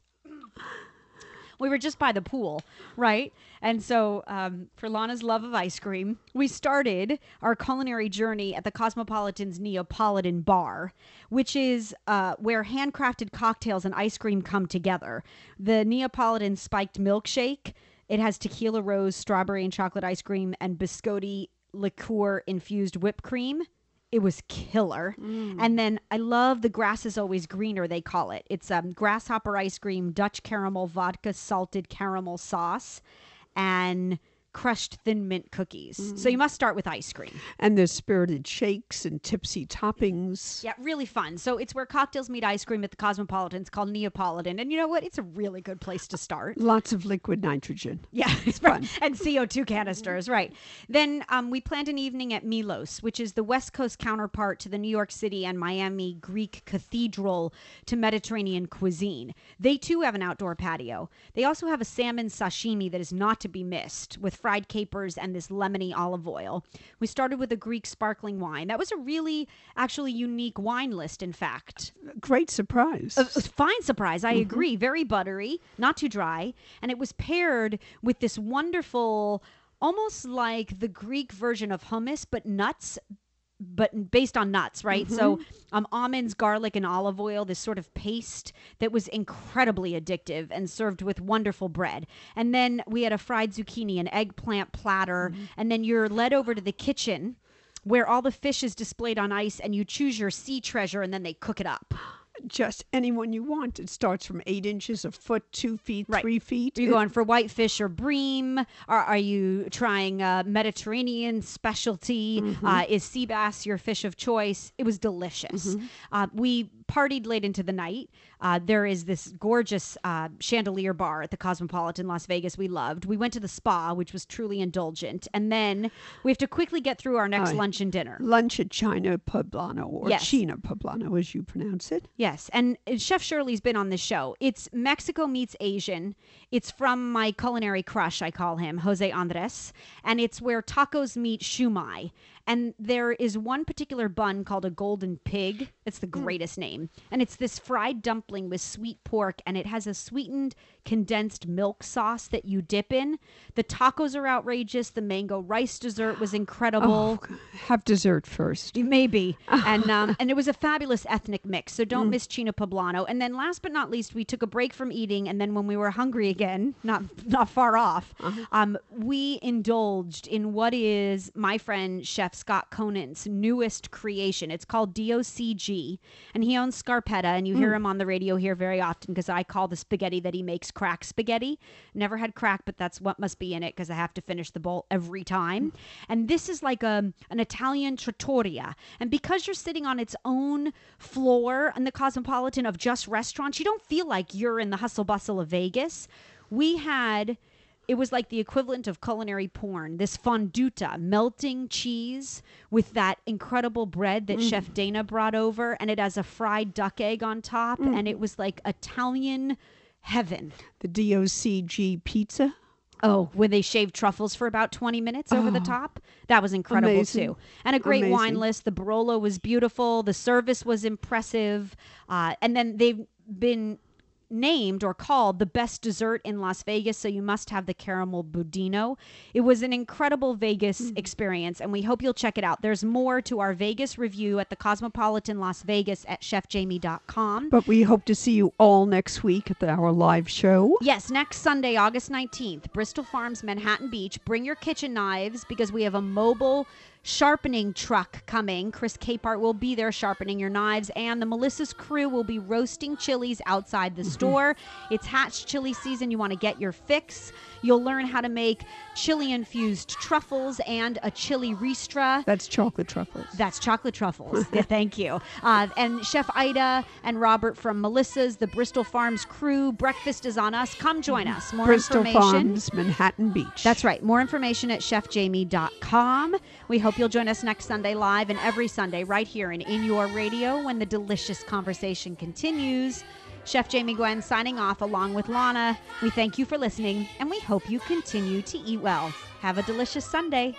We were just by the pool, right? And so um, for Lana's love of ice cream, we started our culinary journey at the Cosmopolitan's Neapolitan Bar, which is uh, where handcrafted cocktails and ice cream come together. The Neapolitan spiked milkshake, it has tequila rose, strawberry and chocolate ice cream, and biscotti liqueur infused whipped cream. It was killer. Mm. And then I love the grass is always greener, they call it. It's um, grasshopper ice cream, Dutch caramel, vodka, salted caramel sauce, and crushed thin mint cookies. Mm. So you must start with ice cream. And there's spirited shakes and tipsy toppings. Yeah, really fun. So it's where cocktails meet ice cream at the Cosmopolitan. It's called Neapolitan. And you know what? It's a really good place to start. Lots of liquid nitrogen. Yeah, it's fun. And C O two canisters, right. Then um, we planned an evening at Milos, which is the West Coast counterpart to the New York City and Miami Greek cathedral to Mediterranean cuisine. They too have an outdoor patio. They also have a salmon sashimi that is not to be missed, with fried capers and this lemony olive oil. We started with a Greek sparkling wine. That was a really actually unique wine list, in fact. Great surprise. A fine surprise, I mm-hmm. agree. Very buttery, not too dry. And it was paired with this wonderful, almost like the Greek version of hummus, but nuts, but based on nuts, right? Mm-hmm. So um, almonds, garlic, and olive oil, this sort of paste that was incredibly addictive and served with wonderful bread. And then we had a fried zucchini, an eggplant platter, mm-hmm. and then you're led over to the kitchen where all the fish is displayed on ice and you choose your sea treasure and then they cook it up. Just anyone you want. It starts from eight inches, a foot, two feet, right. three feet. Are you it, going for whitefish or bream? Or are you trying a Mediterranean specialty? Mm-hmm. Uh, is sea bass your fish of choice? It was delicious. Mm-hmm. Uh, we partied late into the night. Uh, there is this gorgeous uh, chandelier bar at the Cosmopolitan Las Vegas we loved. We went to the spa, which was truly indulgent. And then we have to quickly get through our next uh, lunch and dinner. Lunch at China Poblano, or yes. China Poblano, as you pronounce it. Yes. And Chef Shirley's been on this show. It's Mexico meets Asian. It's from my culinary crush, I call him, José Andrés. And it's where tacos meet shumai. And there is one particular bun called a golden pig. It's the greatest mm. name. And it's this fried dumpling with sweet pork, and it has a sweetened condensed milk sauce that you dip in. The tacos are outrageous. The mango rice dessert was incredible. Oh, have dessert first. Maybe. And um, and it was a fabulous ethnic mix. So don't mm. miss China Poblano. And then last but not least, we took a break from eating. And then when we were hungry again, not not far off, uh-huh. um, we indulged in what is my friend Chef Scott Conant's newest creation. It's called D O C G, and he owns Scarpetta, and you mm. hear him on the radio here very often because I call the spaghetti that he makes crack spaghetti. Never had crack, but that's what must be in it because I have to finish the bowl every time. Mm. And this is like a, an Italian trattoria, and because you're sitting on its own floor in the Cosmopolitan of just restaurants, you don't feel like you're in the hustle bustle of Vegas. We had... It was like the equivalent of culinary porn, this fonduta, melting cheese with that incredible bread that mm. Chef Dana brought over, and it has a fried duck egg on top, mm. and it was like Italian heaven. The D O C G pizza? Oh, where they shaved truffles for about twenty minutes over oh, the top. That was incredible, amazing. Too. And a great amazing. Wine list. The Barolo was beautiful. The service was impressive. Uh, and then they've been... named or called the best dessert in Las Vegas, so you must have the caramel budino. It was an incredible Vegas mm. experience, and we hope you'll check it out. There's more to our Vegas review at the Cosmopolitan Las Vegas at chef jamie dot com. But we hope to see you all next week at the, our live show. Yes, next Sunday, August nineteenth, Bristol Farms, Manhattan Beach. Bring your kitchen knives because we have a mobile sharpening truck coming. Chris Capehart will be there sharpening your knives, and the Melissa's crew will be roasting chilies outside the mm-hmm. store. It's Hatch chili season. You want to get your fix. You'll learn how to make chili-infused truffles and a chili ristra. That's chocolate truffles. That's chocolate truffles. Yeah, thank you. Uh, and Chef Ida and Robert from Melissa's, the Bristol Farms crew. Breakfast is on us. Come join us. More Bristol information. Bristol Farms, Manhattan Beach. That's right. More information at chef jamie dot com. We hope you'll join us next Sunday live and every Sunday right here in In Your Radio when the delicious conversation continues. Chef Jamie Gwen signing off along with Lana. We thank you for listening, and we hope you continue to eat well. Have a delicious Sunday.